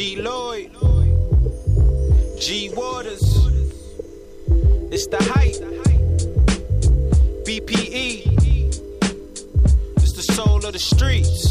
G Lloyd, G Waters, it's The Hype, BPE, it's the soul of the streets.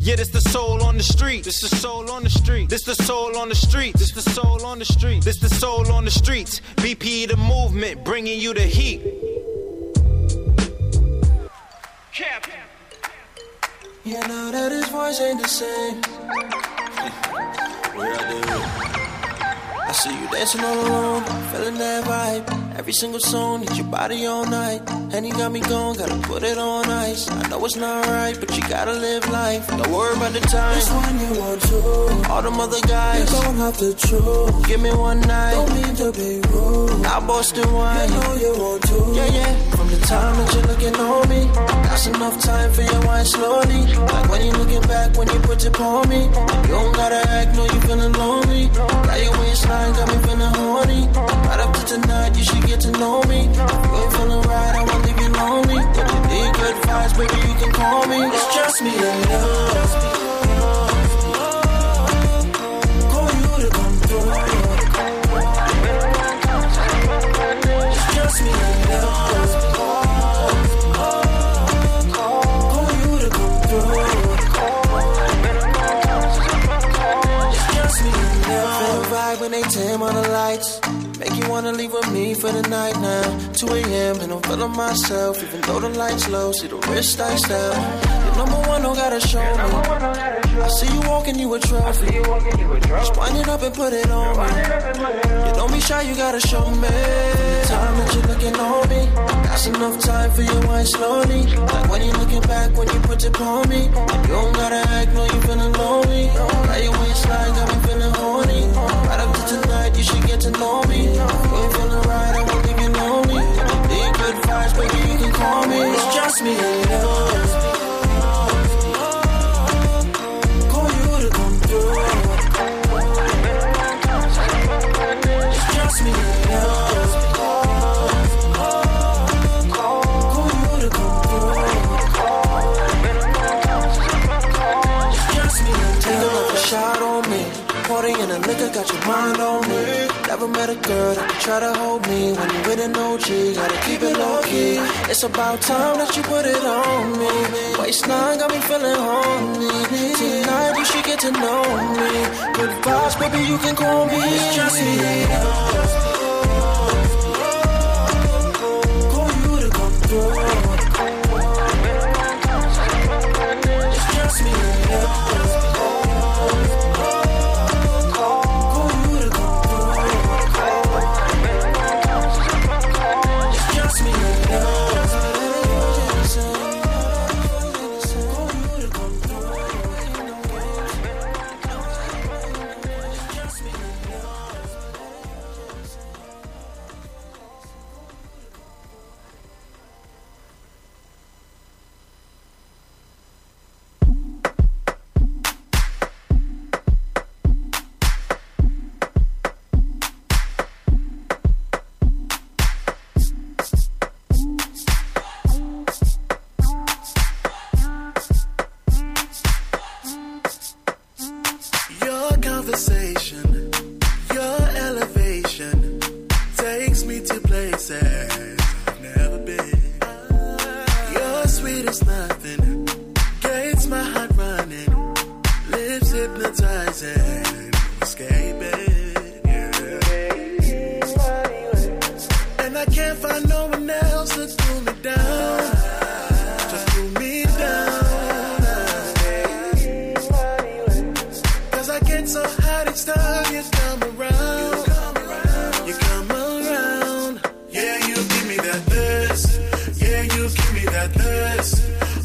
Yeah, this the soul on the street. This the soul on the street. This the soul on the street. This the soul on the street. This the soul on the streets. BPE the movement, bringing you the heat. Yeah, now that his voice ain't the same. What I do? I see you dancing all alone, feeling that vibe. Every single song, need your body all night. And you got me going, gotta put it on ice. I know it's not right, but you gotta live life. Don't worry about the time. It's when you want to. All them other guys, you don't have to choose. Give me one night, don't need to be rude. I Boston wine, you know you want to. Yeah, yeah. From the time that you're looking on me, that's enough time for your wine slowly. Like when you looking back, when you put your palm on me. You don't gotta act, no you feeling lonely. Now your waistline got me feeling horny. Right up to tonight, you should get to know me. You ain't feeling right, I won't leave you lonely. If you need good vibes, baby, you can call me. It's just me that loves. Call you to come through. It's just me that loves. Call you to come through. It's just me that loves. Feel the vibe when they tame on the lights. Make you wanna leave with me for the night now. 2 a.m. and I'm feeling myself. Even though the light's low, see the wrist iced out. You're number one, don't gotta show me. I see you walking, you a trophy. Just wind it up and put it on me. You don't be shy, you gotta show me. Time that you're looking on me, that's enough time for you wine slowly. Like when you looking back, when you put your palm on me. You don't gotta act, no you feeling lonely. Now your waistline got me feeling horny. Right up to tonight, you should get to know me. You ain't feeling right, I won't leave you lonely. Need good vibes, baby, you can call me. It's just me and love. Call you to come through. It's just me and love. Call you to come through. It's just me and love. Take a look, a shot on me. Party and a liquor got your mind on me. Never met a girl that could try to hold me. When you with an OG, gotta keep it low-key. It's about time that you put it on me. Waistline got me feeling horny. Tonight you should get to know me. Good vibes, baby, you can call me. It's just me. Call you to come through. It's just me.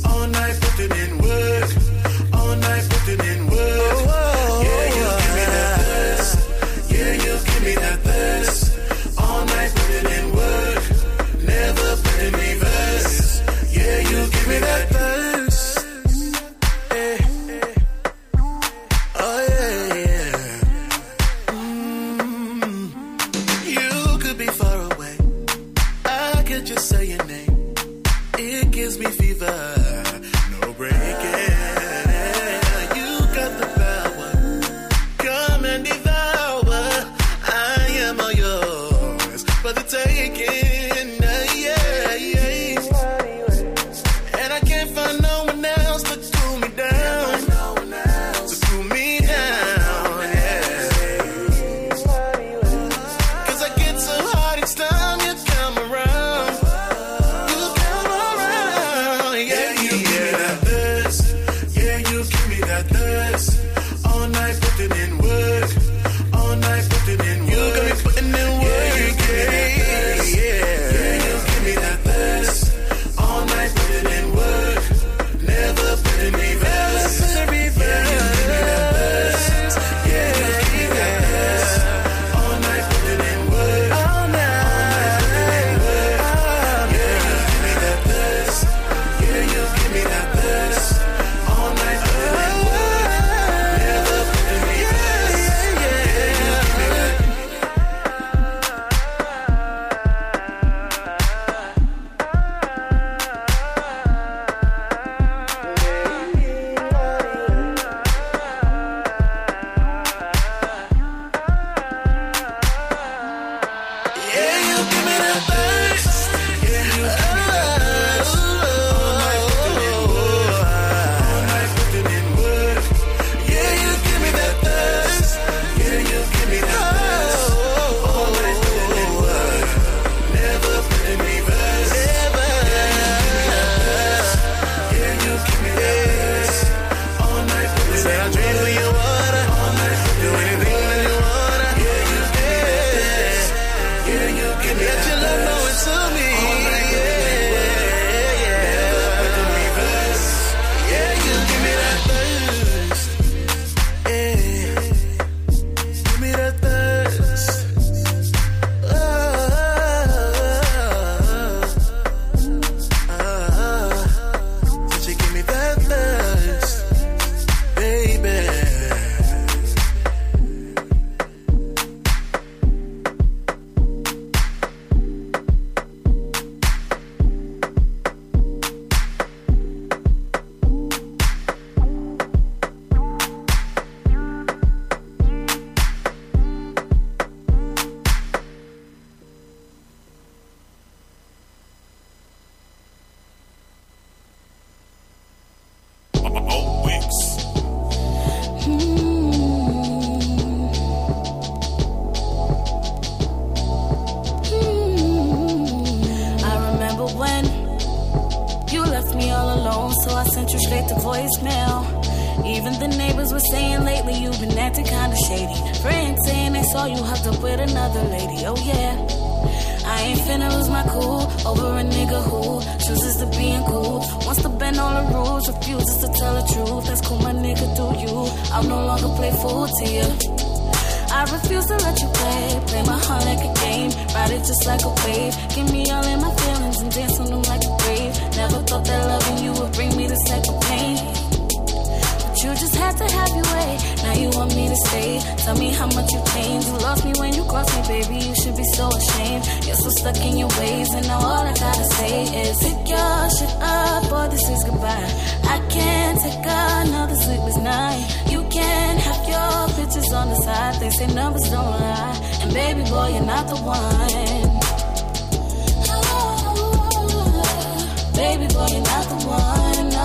All night, put it in. heard you say your name. It gives me fever, no breaking. You got the power, come and devour. I am all yours for the taking. Yeah, yeah. And I can't find no one else to cool me down. Baby boy, you're not the one, no.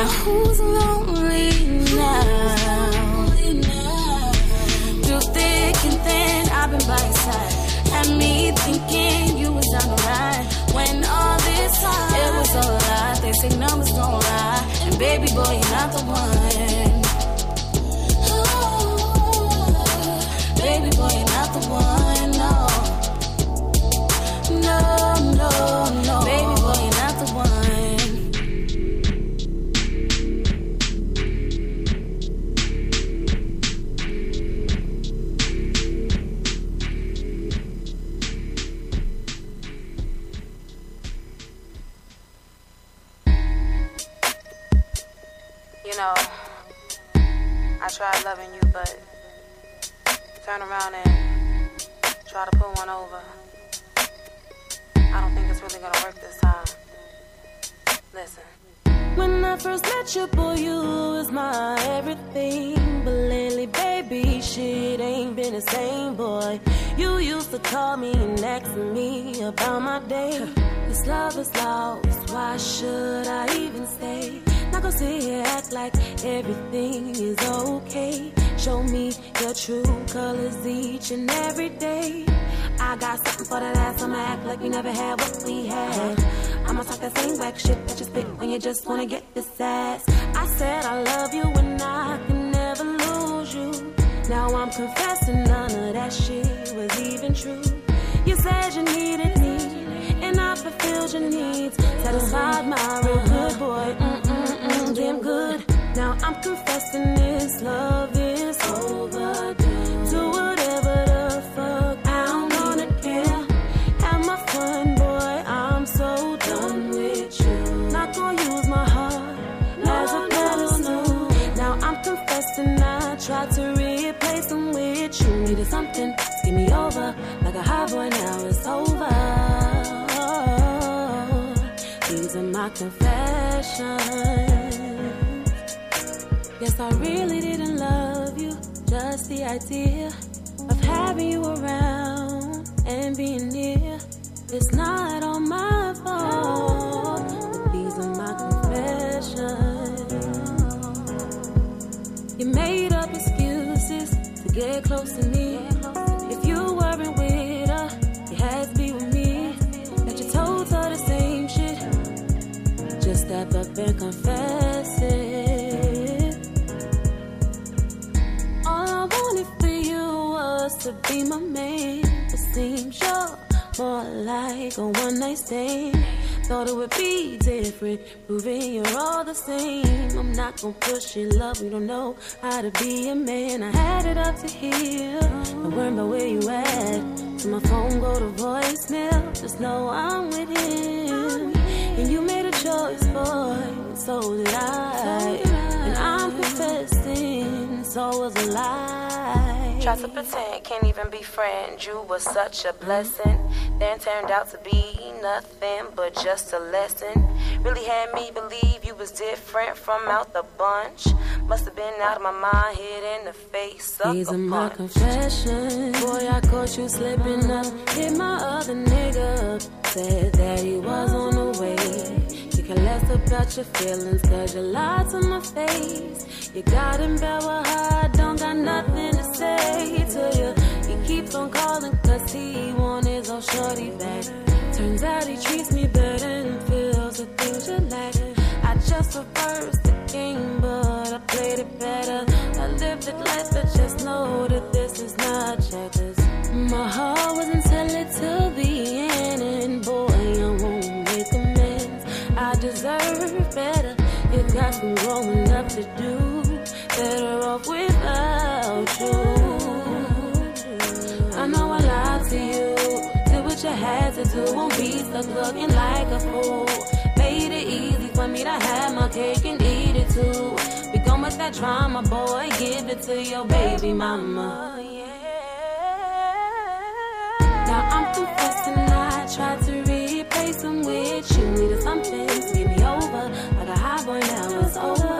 now? Who's lonely now? Through thick and thin, I've been by your side. Had me thinking you was on the ride. When all this time, it was all a lie. They say numbers don't lie. And baby boy, you're not the one. Oh, baby boy, you're not the one, no. No, no, no. Baby boy, you're not the one. You know, I tried loving you, but turn around and try to put one over. I don't think it's really gonna work this time. Listen. When I first met you, boy, you was my everything. But lately, baby, shit ain't been the same, boy. You used to call me and ask me about my day. This love is lost, why should I even stay? Not gonna sit here, act like everything is okay. Show me your true colors each and every day. I got something for that ass, I'ma act like we never had what we had. I'ma talk that same whack shit that you spit when you just wanna get this ass. I said I love you and I can never lose you. Now I'm confessing none of that shit was even true. You said you needed me, and I fulfilled your needs. Satisfied my real good boy, damn good. Now I'm confessing this love is overdue. Do whatever the fuck fun, boy, I'm so done with you. Not gonna use my heart as a pedestal. Now I'm confessing I tried to replace them with you. Needed something to get me over, like a high boy, now it's over. These are my confessions. Yes, I really didn't love you, just the idea of having you around and being near. It's not on my fault. These are my confessions. You made up excuses to get close to me. If you weren't with her, you had to be with me. That you told her the same shit. Just step up and confess it. All I wanted for you was to be my man. It seems you're more like a one-night stand. Thought it would be different, proving you're all the same. I'm not gonna push it, love, you don't know how to be a man. I had it up to here, don't worry about where you at. To my phone go to voicemail, just know I'm with him. And you made a choice, boy, so did I. And I'm confessing, so was a lie. Try to pretend, can't even be friends. You was such a blessing, then turned out to be nothing but just a lesson. Really had me believe you was different from out the bunch. Must have been out of my mind, hit in the face of a punch. These are my confessions. Boy, I caught you slipping up, hit my other nigga up. Said that he was on the way. You can less about your feelings, cause you lied to my face. You got embarrassed, I don't got nothing to say to you. He keeps on calling, cause he wants his old shorty back. Turns out he treats me better and feels the things you lack. I just reversed the game, but I played it better. I lived it life, but just know that this is not checkers. My heart wasn't solid till the end, and boy, I won't make amends. I deserve better. You got some growing up to do. Better off without you. I know I lied to you. Did what you had to do. Won't be stuck looking like a fool. Made it easy for me to have my cake and eat it too. We gone with that drama, boy. Give it to your baby mama. Now I'm confessing I tried to replace him with you. Needed something to get me over. Like a high boy, now it's over.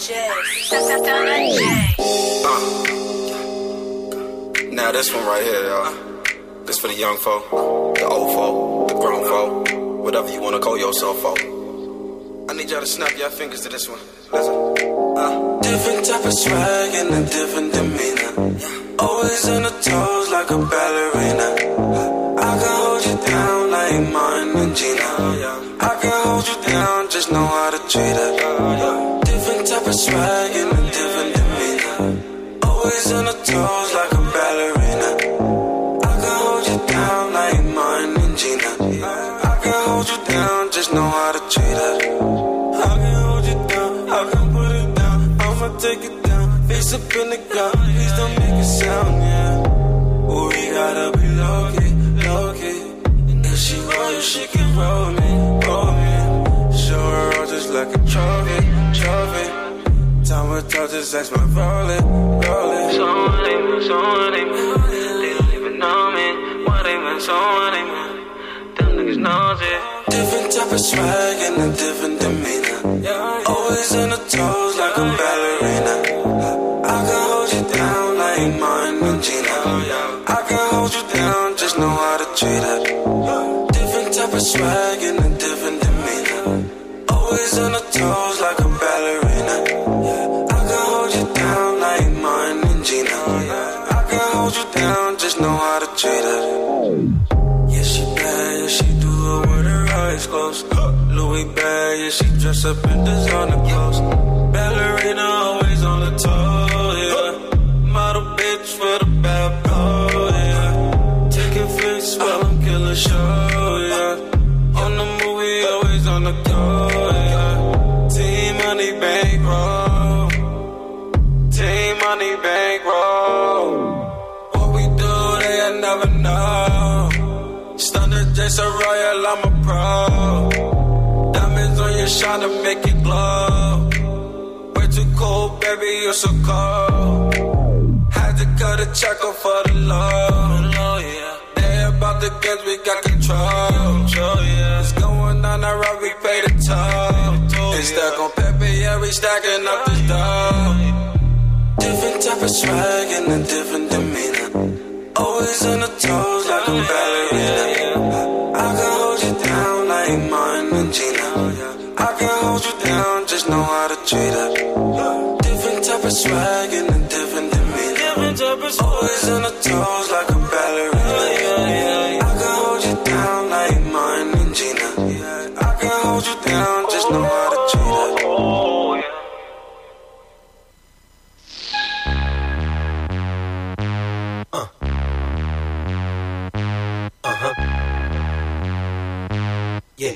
Now this one right here, y'all. This for the young folk, the old folk, the grown folk, whatever you wanna call yourself folk. I need y'all to snap y'all fingers to this one. Listen. Different type of swag and a different demeanor. Yeah. Always on the toes like a ballerina. I can hold you down like Martin and Gina. I can hold you down, just know how to treat her. Different type of swag and a different demeanor. Always on the toes like a ballerina. I can hold you down like Martin and Gina. I can hold you down, just know how to treat her. Take it down, face up in the ground. Please don't make a sound, yeah. Ooh, we gotta be low-key, low-key. If she want you, she can roll me, roll me. Show her all just like a trophy, trophy. Time will tell, just ask my rolling, rolling. Someone ain't me. They don't even know me. Why they meant someone ain't me? Them niggas knows it. Different type of swag and a different demeanor. Always on the toes like a ballerina. I can hold you down like Martin and Gina. I can hold you down, just know how to treat her. Different type of swag and a different demeanor. Always on the toes like a ballerina. I can hold you down like Martin and Gina. I can hold you down, just know how to treat her. Yeah, she bad, yeah, she do it with her eyes closed. Louis bag, yeah, she dress up in designer clothes. Ballerina always on the toe, yeah. Model bitch with a bad boy, yeah. Taking flicks while I'm killing show, yeah. On the movie, always on the go, yeah. Team money, bankroll. Team money, bankroll. What we do, they never know. Stunner Jason Royal, I'm a pro. Diamonds on your shine to make it glow. Way too cold, baby, you're so cold. Had to cut a check off for the low, yeah. They about the guns, we got control, yeah. What's going on, I rock, we pay the toll. They stuck on Pepe, yeah, we stacking up this dough. Different type of swag and a different demeanor. Always on the toes like a ballerina. I can hold you down like mine and Gina. I can hold you down, just know how to treat her. Different type of swag and a different demeanor. Always on the toes like a ballerina. I can hold you down like mine and Gina. I can hold you down, just know how to treat her. Yeah.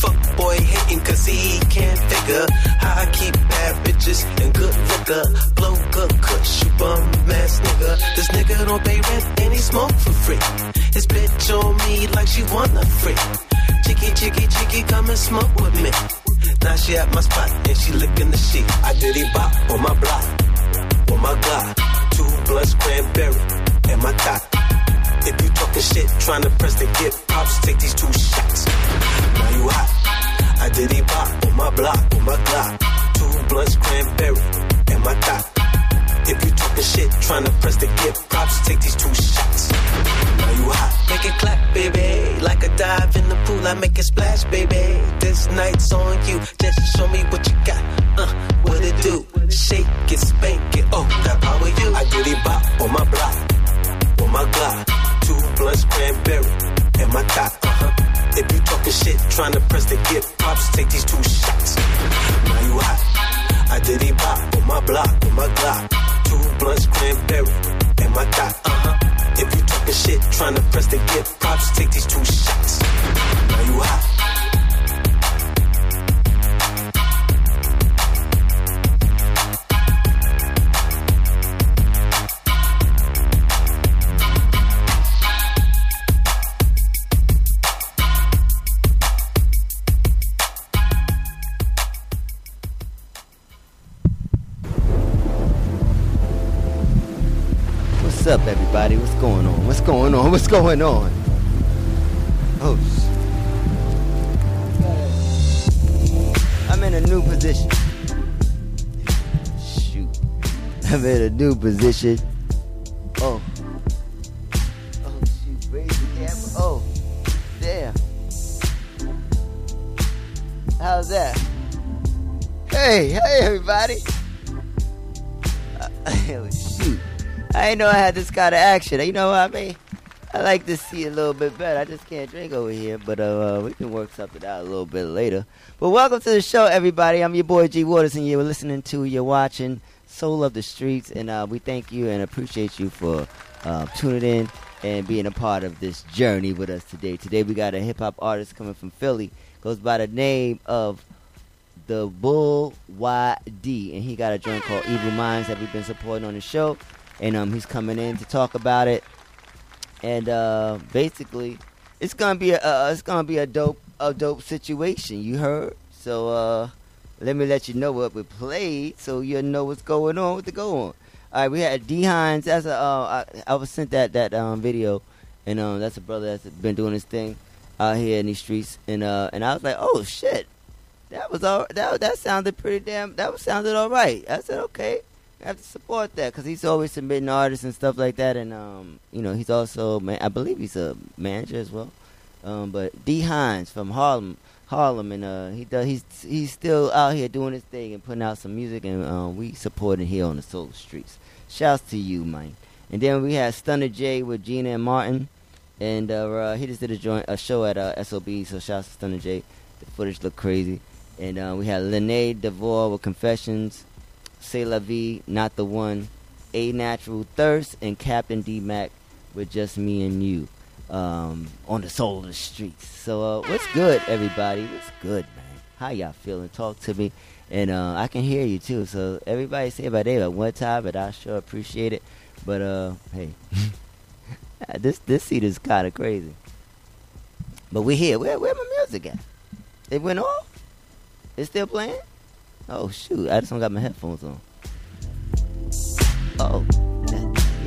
Fuck boy hating cause he can't figure how I keep bad bitches and good nigga, blow up, cush, you bum ass nigga. This nigga don't pay rent and he smoke for free. His bitch on me like she wanna free. Chicky, chicky, chicky, come and smoke with me. Now she at my spot and she licking the sheet. I did he bop on my block, on my God. 2 blunts, cranberry, and my top. If you talking shit, trying to press the get pops, take these 2 shots. Now you hot. I did he bop on my block, on my God. 2 blunts, cranberry, and my top. If you talking shit, trying to press the get props, take these 2 shots. Now you hot. Make it clap, baby. Like a dive in the pool, I make it splash, baby. This night's on you. Just show me what you got. What it do? Shake it, spank it. Oh, that power you. I did he bop on my block, on my God. 2 blunts, cranberry, and my top. If you talking shit, trying to press the get props, take these 2 shots. Now you hot. I did he bop on my block, on my God. 2 blunts, cranberry, and my thot. If you talking shit, trying to press the get props, take these 2 shots. Now you hot. What's up, everybody? What's going on? What's going on? What's going on? Oh, shit. I'm in a new position. Shoot. I'm in a new position. Oh. Oh, shoot. Raise the camera. Oh. Damn. How's that? Hey, everybody. Oh, shoot. I didn't know I had this kind of action. You know what I mean? I like to see a little bit better. I just can't drink over here, but we can work something out a little bit later. But welcome to the show, everybody. I'm your boy, G Waters, and you're listening to, you're watching Soul of the Streets, and we thank you and appreciate you for tuning in and being a part of this journey with us today. Today we got a hip-hop artist coming from Philly. Goes by the name of The Bull Y.D., and he got a joint called Evil Minds that we've been supporting on the show. And he's coming in to talk about it, and basically, it's gonna be a dope situation. You heard? So let me let you know what we played, so you'll know what's going on, what to go on. All right, we had D Hines. That's a I was sent that video, and that's a brother that's been doing his thing out here in these streets, and I was like, oh shit, that sounded all right. I said, okay. I have to support that because he's always submitting artists and stuff like that, and you know, he's also, I believe he's a manager as well. But D Hines from Harlem, and he's still out here doing his thing and putting out some music, and we supporting here on the Soul Streets. Shouts to you, man. And then we had Stunner J with Gina and Martin, and he just did a show at SOB, so shouts to Stunner J. The footage looked crazy, and we had Lene DeVore with Confessions. C'est La Vie, Not The One, A Natural Thirst, and Captain D-Mac with Just Me and You on the Soul of the Streets. So what's good, everybody? What's good, man? How y'all feeling? Talk to me. And I can hear you, too. So everybody say about it at one time, and I sure appreciate it. But, hey, this seat is kind of crazy. But we here. Where my music at? It went off? It's still playing? Oh, shoot. I just don't got my headphones on. Uh-oh.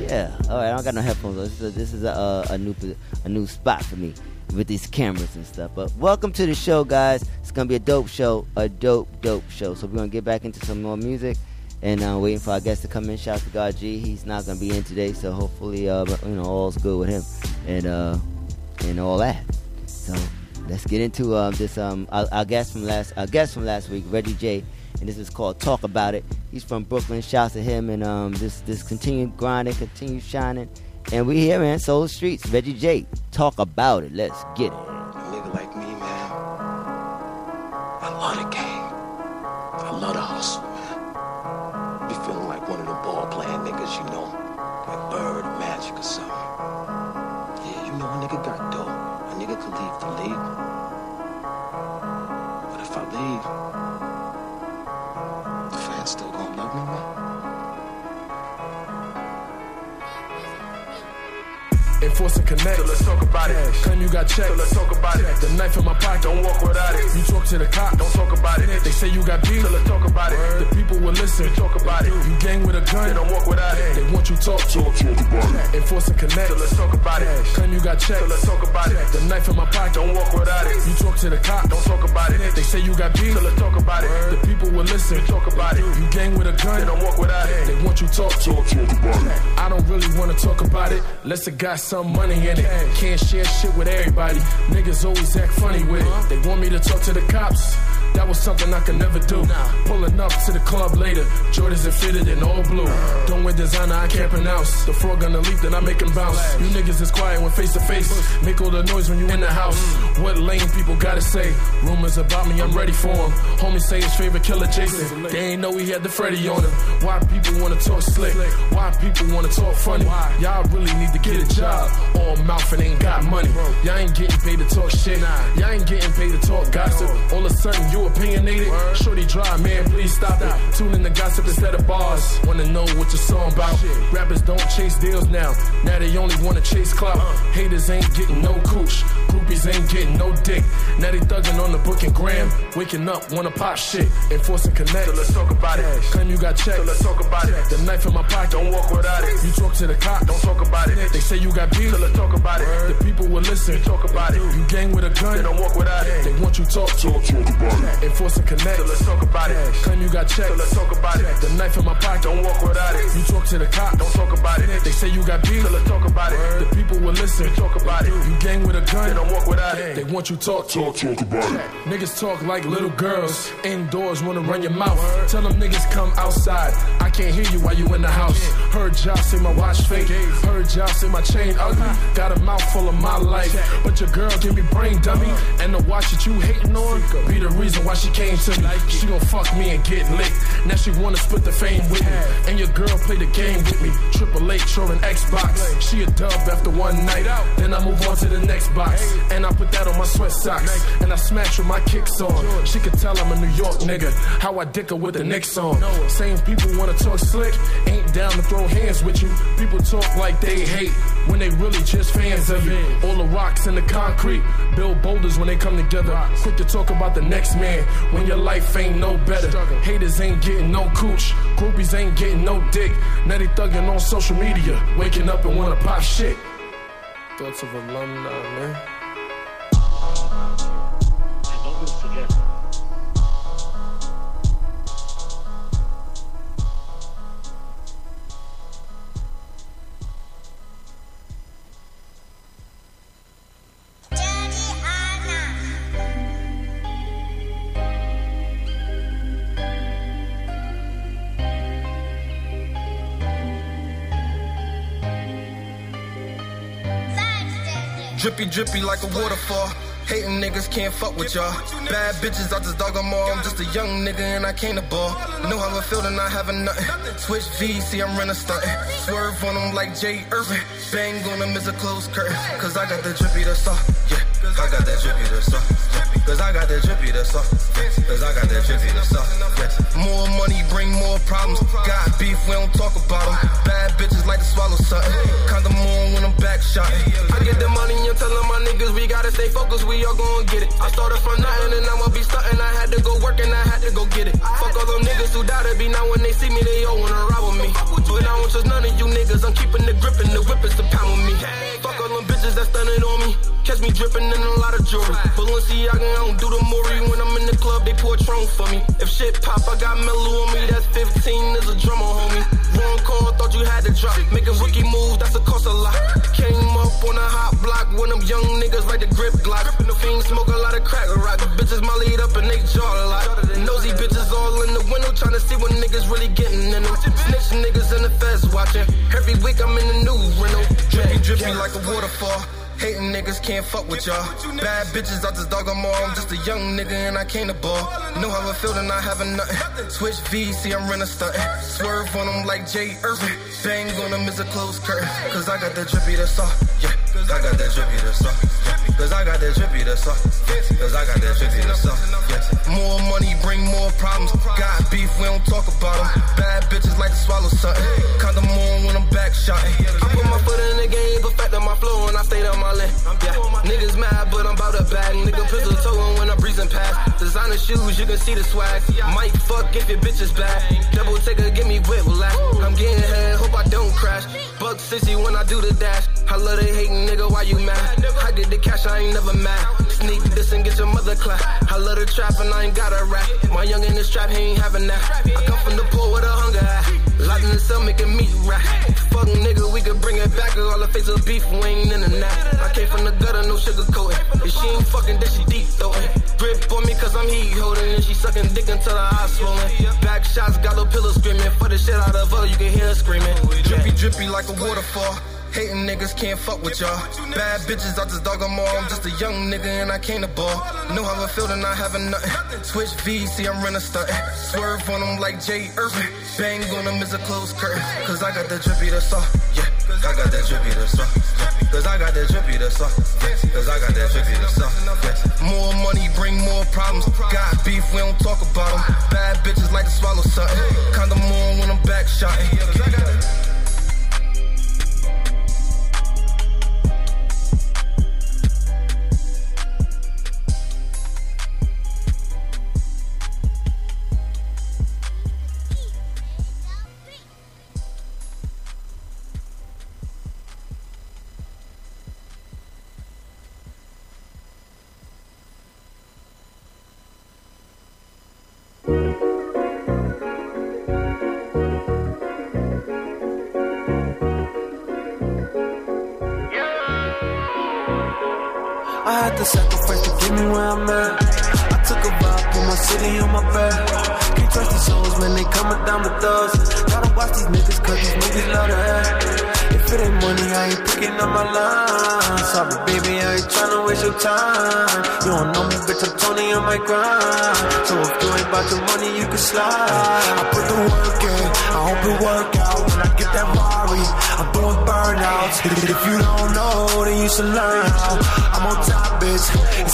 Yeah. All right. I don't got no headphones on. This is a new spot for me with these cameras and stuff. But welcome to the show, guys. It's going to be a dope show. A dope show. So we're going to get back into some more music. And I'm waiting for our guest to come in. Shout out to God G. He's not going to be in today. So hopefully, all's good with him and all that. So let's get into this. Our guest from last week, Reggie J. And this is called Talk About It. He's from Brooklyn. Shouts to him. And this continued grinding, continued shining. And we here, man. Soul Streets. Reggie J. Talk About It. Let's get it. A nigga like me, man. I love the game. I love the hustle, man. Be feeling like one of the ball-playing niggas, you know. Like Bird Magic or something. Yeah, you know a nigga got dope. A nigga could leave the league. But if I leave... still gonna love me, man. enforcing connect. So let's talk about it. Gun you got checked. So let's talk about it. The knife in my pocket. Don't walk without it. You talk to the cops. Don't talk about it. They say you got beat. So let's talk about it. The people will listen. You talk about it. You gang with a gun. They don't walk without it. They want you talk about it. Enforcing connect. So let's talk about it. Gun you got checked. So let's talk about it. The knife in my pocket. Don't walk without it. You talk to the cops. Don't talk about it. They say you got beat. So let's talk about it. The people will listen. You talk about it. You gang with a gun. They don't walk without it. They want you talk about it. I don't really want to talk about it unless it got some money in it. Can't share shit with everybody. Niggas always act funny with it. They want me to talk to the cops. That was something I could never do. Pulling up to the club later. Jordans are fitted in all blue. Don't wear designer, I can't pronounce. The frog gonna leap, then I make him bounce. You niggas is quiet when face to face. Make all the noise when you in the house. What lame people gotta say? Rumors about me, I'm ready for them. Homie say his favorite killer, Jason. They ain't know he had the Freddy on him. Why people wanna talk slick? Why people wanna talk funny? Y'all really need to get a job. All mouth and ain't got money. Y'all ain't getting paid to talk shit. Y'all ain't getting paid to talk gossip. All of a sudden, you opinionated. Shorty dry, man, please stop it. Tune in the gossip instead of bars. Wanna know what your song about. Rappers don't chase deals now. Now they only wanna chase clout. Haters ain't getting no cooch. Groupies ain't getting no dick. Now they thugging on the book and gram. Waking up, wanna pop shit. Enforcing connect. So let's talk about it. Claim you got checked. So let's talk about it. The knife in my pocket. Don't walk without it. You talk to the cops. Don't talk about it. They say you got beat. So let's talk about it. The people will listen. You talk about it. You gang with a gun. They don't walk without it. They want you talk about it. Enforce and connect. So let's talk about it. Claim you got checked. So let's talk about it. The knife in my pocket. Don't walk without it. You talk to the cops. Don't talk about it. They say you got beat. So let's talk about it. The people will listen. You talk about it. You gang with a gun. They don't walk without it. They want you talk about it. Niggas talk like little girls. Indoors wanna run your mouth. Tell them niggas come outside. I can't hear you while you in the house. Heard y'all say my watch fake. Heard y'all say my chain ugly. Got a mouthful of my life. But your girl give me brain dummy. And the watch that you hating on be the reason why she came to me. She gon' fuck me and get lit. Now she wanna split the fame with me. And your girl play the game with me. Triple H or an Xbox. She a dub after one night. Then I move on to the next box. And I put that on my sweat socks. And I smash with my kicks on. She could tell I'm a New York nigga. How I dick her with the Knicks on. Same people wanna talk slick. Ain't down to throw hands with you. People talk like they hate when they really just fans of you. All the rocks in the concrete. Build boulders when they come together. Quick to talk about the next man. When your life ain't no better. Haters ain't getting no cooch. Groupies ain't getting no dick. Now they thugging on social media. Waking up and wanna pop shit. Thoughts of alumni, man. And don't lose together. Drippy, drippy like a waterfall. Hating niggas can't fuck with y'all. Bad bitches, I just dog them all. I'm just a young nigga and I came to ball. Know how I feel to not having nothing. Switch V, see I'm running stuntin'. Swerve on them like Jay Irvin. Bang on them is a closed curtain. Cause I got the drippy that's all. Yeah, I got that drippy that's all. Cause I got that drippy that's all. Cause I got that drippy that's all. More money bring more problems. Got beef, we don't talk about them. Bad bitches like to swallow something. Condom on when I'm back shotting. I get the money, I'm telling my niggas we gotta stay focused, we all gon' get it. I started from nothing and I'ma be stuntin'. I had to go work and I had to go get it. Fuck all them niggas who doubted me. Now when they see me, they all wanna rob with me. But I don't trust none of you niggas. I'm keeping the grip and the whip is a pound with me. Fuck all them bitches that stuntin' on me. Catch me drippin' in a lot of jewelry. Balenciaga, I don't do the Maury. When I'm in the club, they pour Tron for me. If shit pop, I got mellow on me. That's 15 is a drummer, homie. Wrong call, thought you had to drop. Making rookie moves, that's a cost a lot. Came up on a hot block when them young niggas like the grip Glock. The fiends smoke a lot of crack rock. The bitches molly it up and they jaw a lot. Nosy bitches all in the window trying to see what niggas really getting in them. Snitch niggas in the feds watching. Every week I'm in the new rental. Drippy, drippy like a waterfall. Hating niggas can't fuck with y'all. Bad bitches, I just dog them all. I'm just a young nigga and I came to ball. Know how I feel to not having nothing. Switch V, see I'm running stuntin'. Swerve on them like Jay Irvin. Bang on them is a closed curtain. Cause I got that drippy that's all. Yeah, I got that drippy that's all. Cause I got that drippy that's all. Cause I got that drippy that's all. More money bring more problems. Got beef, we don't talk about them. Bad bitches like to swallow something. Condom on when I'm back shotting. I put my foot in the game, but fact that my flow Niggas mad, but I'm about to bag. Nigga pistol toeing when I'm breezing past. Designer shoes, you can see the swag. Might fuck if your bitch is bad. Double taker, give me whiplash. I'm getting head, hope I don't crash. Buck 60 when I do the dash. I love the hating, nigga, why you mad? I get the cash, I ain't never mad. Sneak this and get your mother clap. I love the trap and I ain't got a rap. My young in this trap, he ain't having that. I come from the poor with a hunger eye. Locking this up, making meat rap. Fuck nigga, we could bring it back. All the face of beef, we ain't in the nap. I came from the gutter, no sugar coating. If she ain't fucking, then she deep throwing. Grip on me cause I'm heat holding. And she sucking dick until her eyes swollen. Back shots, got no pillow screaming. For the shit out of her, you can hear her screaming. Drippy, drippy like a waterfall. Hating niggas can't fuck with y'all. Bad bitches, I just dog them all. I'm just a young nigga and I can't a ball. Know how I feel and not having nothing. Switch VC, I'm running stunting. Swerve on them like Jay Irvin. Bang on them is a closed curtain. Cause I got the drippy that's all. Yeah, I got that drippy that's all. Cause I got that drippy that's all. Cause I got that drippy that's all. More money bring more problems. Got beef, we don't talk about them. Bad bitches like to swallow something. Condom on when I'm back shotting.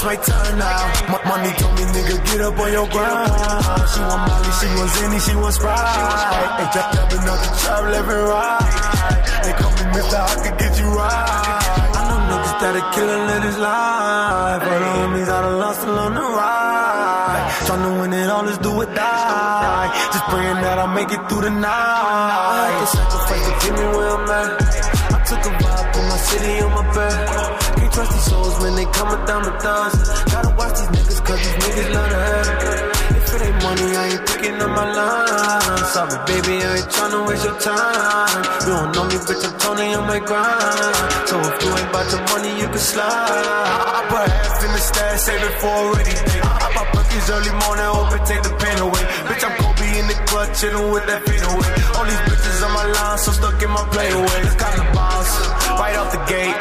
My turn now. Mommy told me, nigga, get up on your grind. She want Molly, she want Zenny, she want Sprite. They just having up the trap, living right. They call me Mr. I could get you right. I know niggas that'll kill and live his life. All the homies I done lost along the ride. Tryna win it all, let's do it die. Just praying that I'll make it through the night. I had to sacrifice to get me where I'm at. I took a vibe, put my city on my back. Trust these souls when they coming down the thugs. Gotta watch these niggas cause these niggas love to hurt. If it ain't money, I ain't picking up my line. Sorry, baby, I ain't tryna waste your time. You don't know me, bitch, I'm Tony on my grind. So if you ain't about the money, you can slide. I put half in the stash, save it for anything. I pop buckets early morning, open, take the pain away. Bitch, I'm Kobe in the club, chillin' with that pain away. All these bitches on my line, so stuck in my play away. It's kind of boss, right off the gate.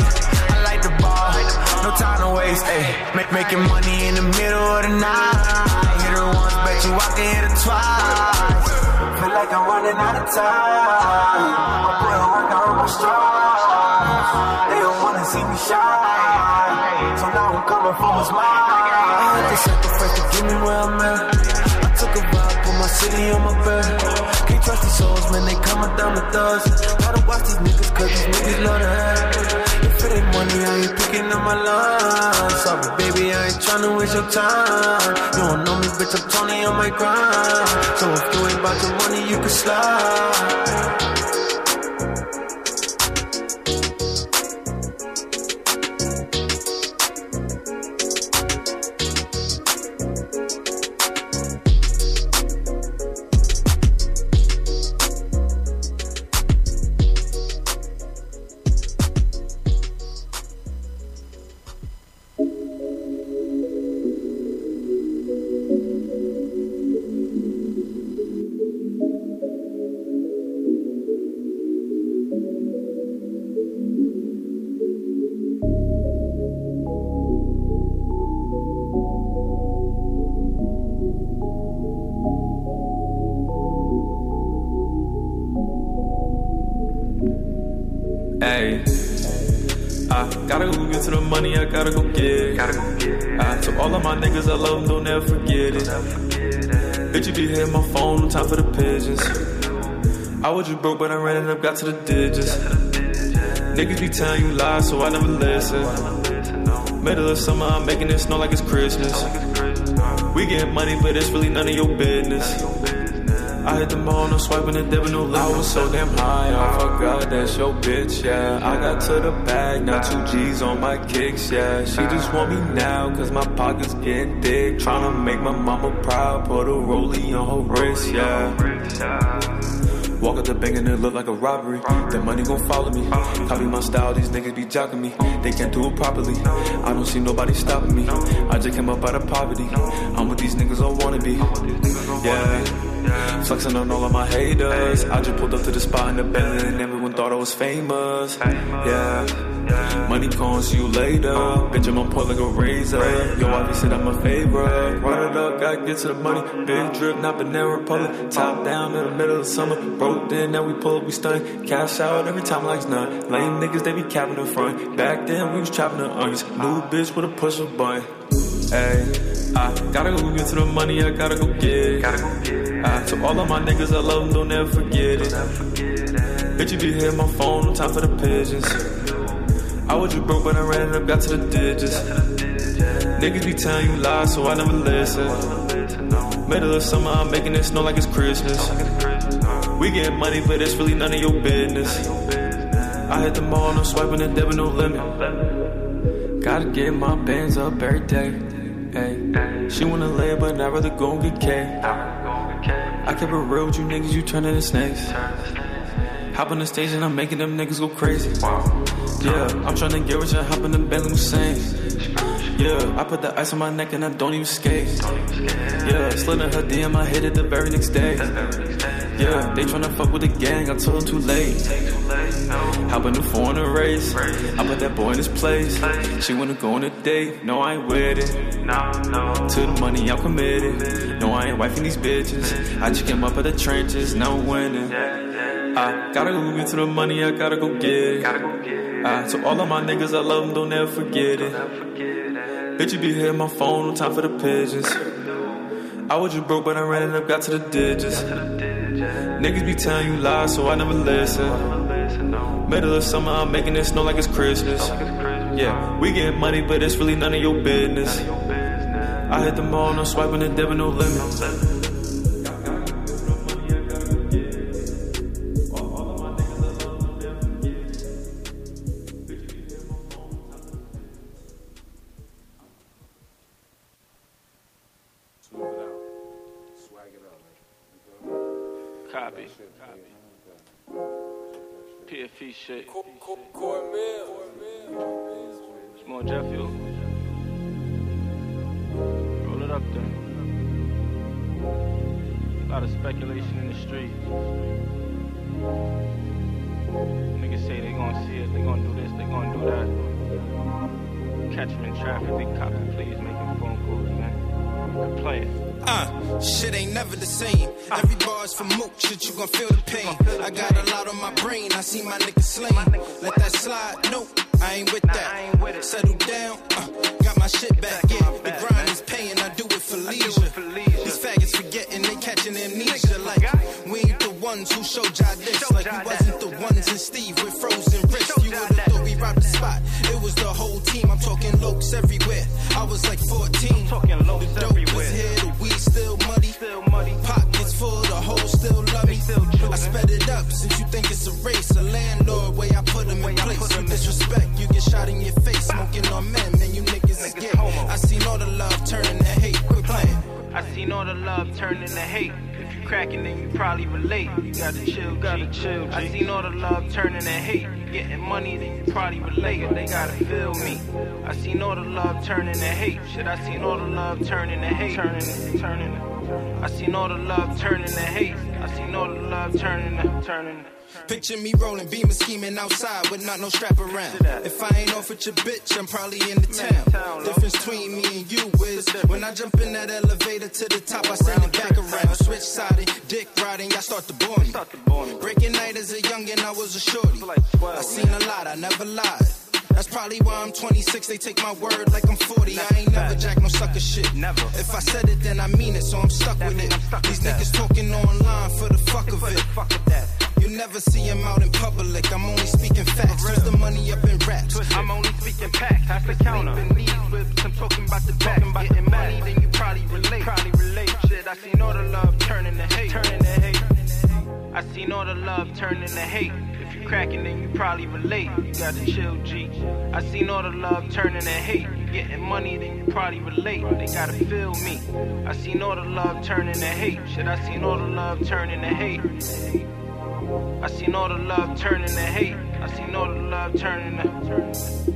No time to waste, ayy. Making money in the middle of the night. Hit her once, bet you I can hit her twice. Feel like I'm running out of time. I'm putting work on my strides. They don't wanna see me shine. So now I'm coming for a smile. I had to sacrifice to get me where I'm at. Took a vibe, put my city on my bed. Can't trust these souls, man, they coming down the thugs. Gotta watch these niggas, cause these niggas love to hurt. If it ain't money, I ain't picking up my line. Sorry, baby, I ain't tryna waste your time. You don't know me, bitch, I'm Tony on my grind. So if you ain't about your money, you can slide. Just broke, but I ran it up, got to the digits. Niggas be telling you lies, so I never listen. Middle of summer, I'm making it snow like it's Christmas. We getting money, but it's really none of your business. I hit the mall, no swiping, the devil, no limit. I was so damn high, I forgot that's your bitch, yeah. I got to the bag, now 2 G's on my kicks, yeah. She just want me now, cause my pocket's getting thick. Tryna make my mama proud, put a rollie on her wrist, yeah. Walk out the bank and it look like a robbery. That money gon' follow me. Copy my style, these niggas be jocking me. They can't do it properly. I don't see nobody stopping me. I just came up out of poverty. I'm with these niggas I wanna be. Yeah, flexing on all of my haters. I just pulled up to the spot in the Bentley and everyone thought I was famous. Yeah, money calling, see you later. Bitch, I'm on point like a razor. Yo, obviously that my favorite. Run it up, gotta get to the money. Big drip, not Banana Republic. Top down in the middle of summer. Broke then, now we pull up, we stun. Cash out every time like it's none. Lame niggas, they be capping in front. Back then, we was chopping the onions. New bitch with a push of bun. Ay, I gotta go get to the money, I gotta go get. To all of my niggas, I love them, don't ever forget it. Bitch, you be hitting my phone, no time for the pigeons. I was just broke, but I ran it up, got to the digits. Niggas be telling you lies, so I never listen. Middle of summer, I'm making it snow like it's Christmas. We getting money, but it's really none of your business. I hit the mall, no swiping, the devil, no limit. Gotta get my bands up every day. Ay. She wanna lay, but I'd rather go and get K. I kept it real with you niggas, you turn into snakes. Hop on the stage and I'm making them niggas go crazy. Yeah, I'm tryna get rich and hop in the Bentley Hussein. Yeah, I put the ice on my neck and I don't even skate. Yeah, slid in her DM, I hit it the very next day. Yeah, they tryna fuck with the gang, I told them too late. Hop in the foreigner race, I put that boy in his place. She wanna go on a date, no I ain't with it. To the money I'm committed, no I ain't wifing these bitches. I just came up at the trenches, now I'm winning. I gotta go get to the money, I gotta go get. To all of my niggas, I love them, don't ever forget it. Bitch, you be hitting my phone, no time for the pigeons. I was just broke, but I ran it up, got to the digits. Niggas be telling you lies, so I never listen. Middle of summer, I'm making it snow like it's Christmas. Yeah, we getting money, but it's really none of your business. I hit the mall, no swiping, the devil, no limit. Picture me rolling, beaming, scheming outside with not no strap around. If I ain't off with your bitch, I'm probably in the town. Difference between me and you is when I jump in that elevator to the top, I send it back around. Switch sided, dick riding, y'all start to bore me. Breaking night as a youngin', I was a shorty. I seen a lot, I never lied. That's probably why I'm 26, they take my word like I'm 40. I ain't never jack no sucker shit. Never. If I said it, then I mean it, so I'm stuck with it. These niggas talking online for the fuck of it. You never see him out in public. I'm only speaking facts. Twist the money up in raps. I'm only speaking packs. That's the counter. I'm talking about the back. About getting the money, then you probably relate. Shit, I seen all the love turning to hate. I seen all the love turning to hate. If you cracking, then you probably relate. You gotta chill, G. I seen all the love turning to hate. You getting money, then you probably relate. They gotta feel me. I seen all the love turning to hate. Shit, I seen all the love turning to hate. I seen all the love turning to hate. I seen all the love turning to hate.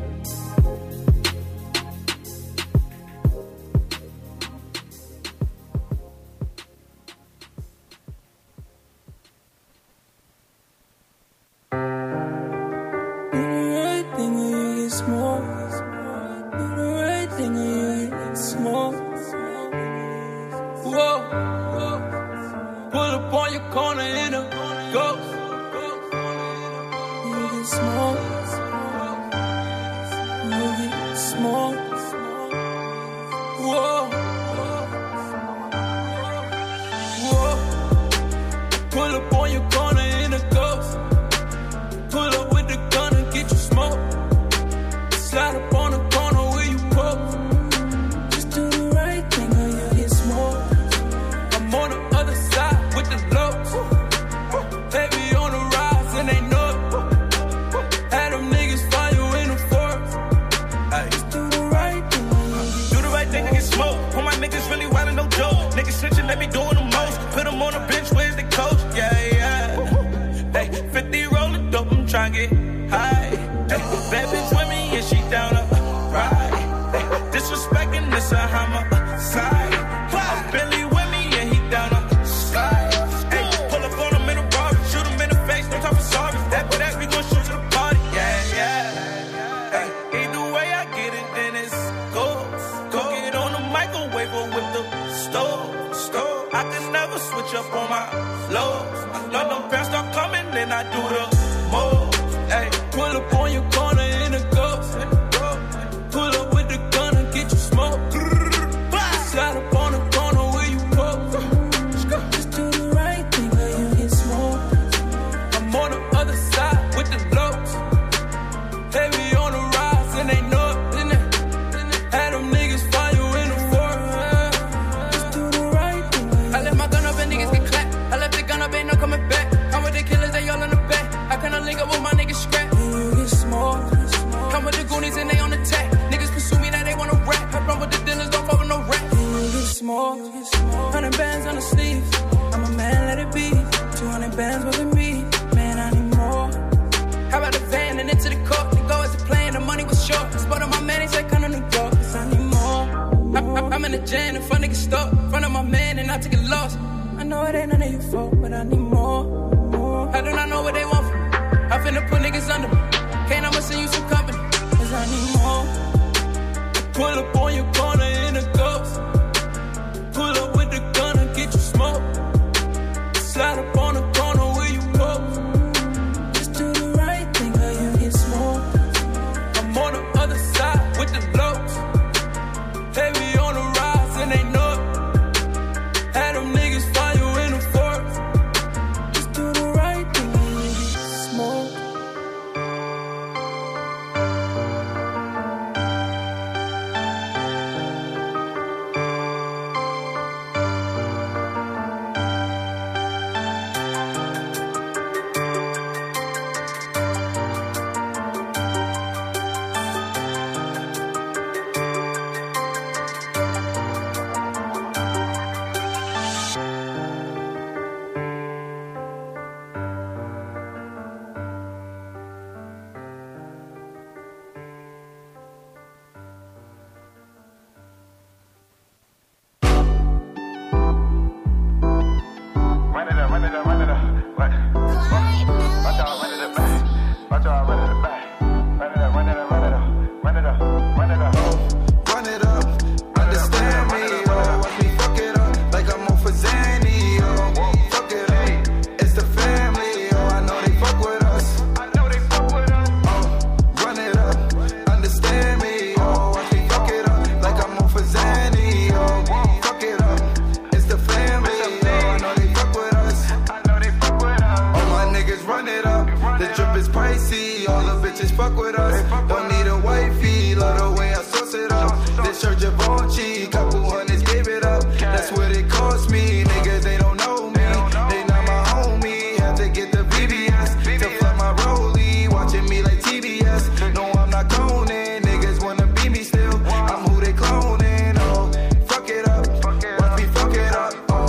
The drip is pricey, all the bitches fuck with us. Don't need a wifey, love the way I sauce it up. This shirt Givenchy, couple hundreds gave it up. That's what it cost me, nigga, they don't know me. They not my homie, had to get the VBS to flood my rollie, watching me like TBS. No, I'm not coning, niggas wanna be me still. I'm who they cloning, oh, fuck it up. Watch me fuck it up, oh,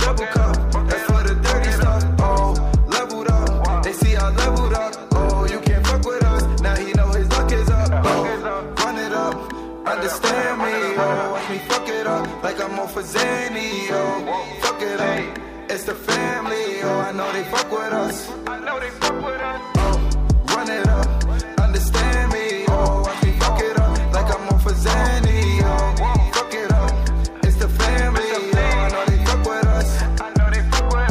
double cup. That's for the dirty stuff, oh, leveled up. They see I leveled up, oh, you can't fuck with us. Now he know his luck is up, oh, run it up. Understand me, oh, watch me fuck it up like I'm off a Zanny, oh, fuck it up, it's the family, oh, I know they fuck with us, oh, run it up, understand me, oh, watch me fuck it up like I'm off a Zanny, oh, fuck it up, it's the family, oh, I know they fuck with us, I know they fuck with us.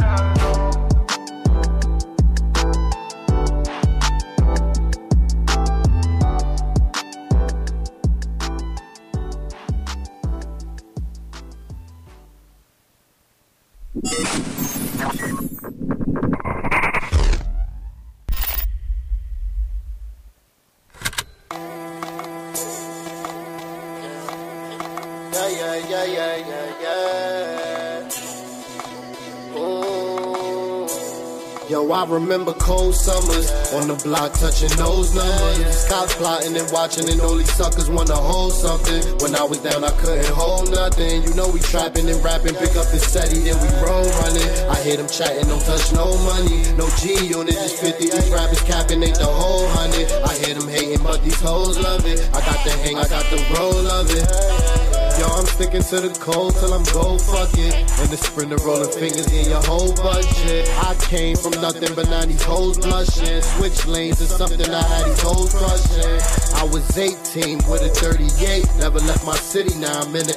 Yo, I remember cold summers on the block touching those numbers. Cops plotting and watching and only suckers wanna hold something. When I was down I couldn't hold nothing. You know we trapping and rapping, pick up the setty then we roll running. I hear them chatting, don't touch no money, no G unit, just 50. These rappers capping, ain't the whole 100. I hear them hating but these hoes love it. I got the hang, I got the roll of it. Yo, I'm sticking to the cold till I'm gold, fuck it. In the sprinter rolling fingers in your whole budget. I came from nothing but 90s hoes blushing. Switch lanes is something I had these hoes crushing. I was 18 with a 38. Never left my city, now I'm in the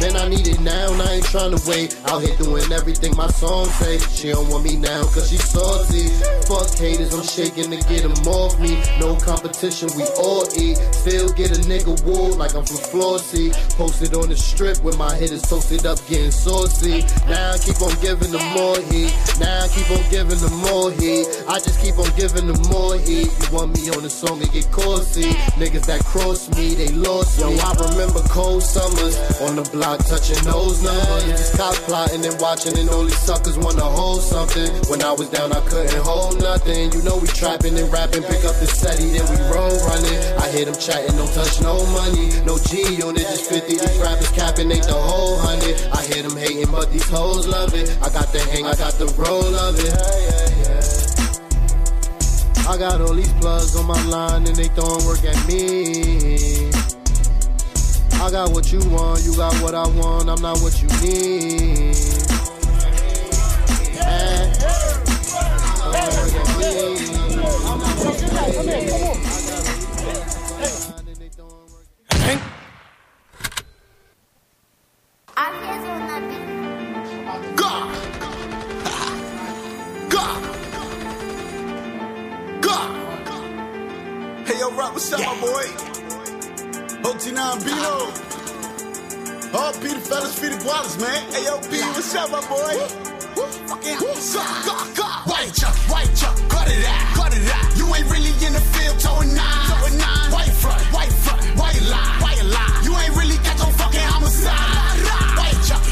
8. Man, I need it now, and I ain't trying to wait. Out here doing everything my song say. She don't want me now, cause she salty. Fuck haters, I'm shaking to get them off me. No competition, we all eat. Still get a nigga wool like I'm from Florissy. Posted on the strip with my hitters toasted up getting saucy. Now I keep on giving them more heat. Now I keep on giving them more heat. I just keep on giving them more heat. You want me on the song and get causey. Niggas that cross me, they lost me. Yo, I remember cold summers on the block touching those numbers. Just cops plotting and watching and only suckers wanna hold something. When I was down I couldn't hold nothing. You know we trapping and rapping, pick up the setty then we roll running. I hear them chatting, don't touch no money, no G unit, just 50. Rappers capping, ain't the whole 100. I hear them hating, but these hoes love it. I got the hang, I got the roll of it. I got all these plugs on my line and they throwing work at me. I got what you want, you got what I want, I'm not what you need. Hey, yo, Rob, what's up, my boy? OT9 Beano. All Peter fellas, Peter Wallace, man. Hey, yo, B, what's up, my boy? White truck, white truck, cut it out, cut it out. You ain't really in the field, towing nine, towing nine. White front, white front, white lie, white lie. You ain't really got no fucking homicide.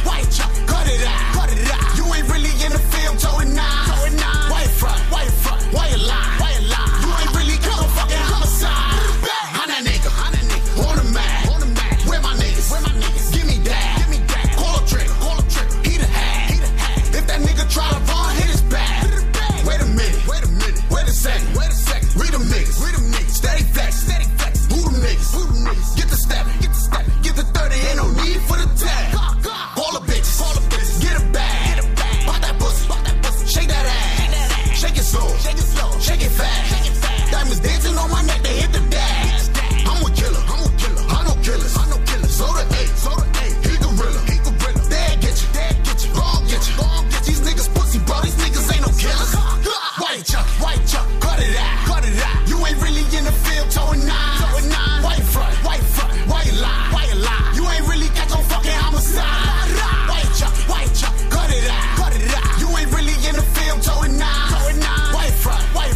White truck, cut it out, cut it out. You ain't really in the field, towing nine, towing nine. White front, white front, white lie, white lie. You ain't really got no fucking homicide. Hunter nigga, on the mat, where my niggas, where my niggas? Give me that, give me that. Call a trick, he the hat. That nigga try to run, hit his back. Wait a minute, wait a minute, wait a second, wait a second. Read them niggas, steady flex, who them niggas, get the step, get the 30, ain't no need for the tag. All the bitches, get a bag, pop that pussy, shake that ass, shake it slow, shake it fast. Diamonds dancing on my neck, they hit the dash. I'm a killer, I know killers, so the eight, he gorilla. White truck, cut it out, cut it out. You ain't really in the field, towing nine, towing nine. White front, white lie, you ain't really got no fucking homicide. White truck, cut it out, cut it out. You ain't really in the field, towing nine, towing nine. White front, white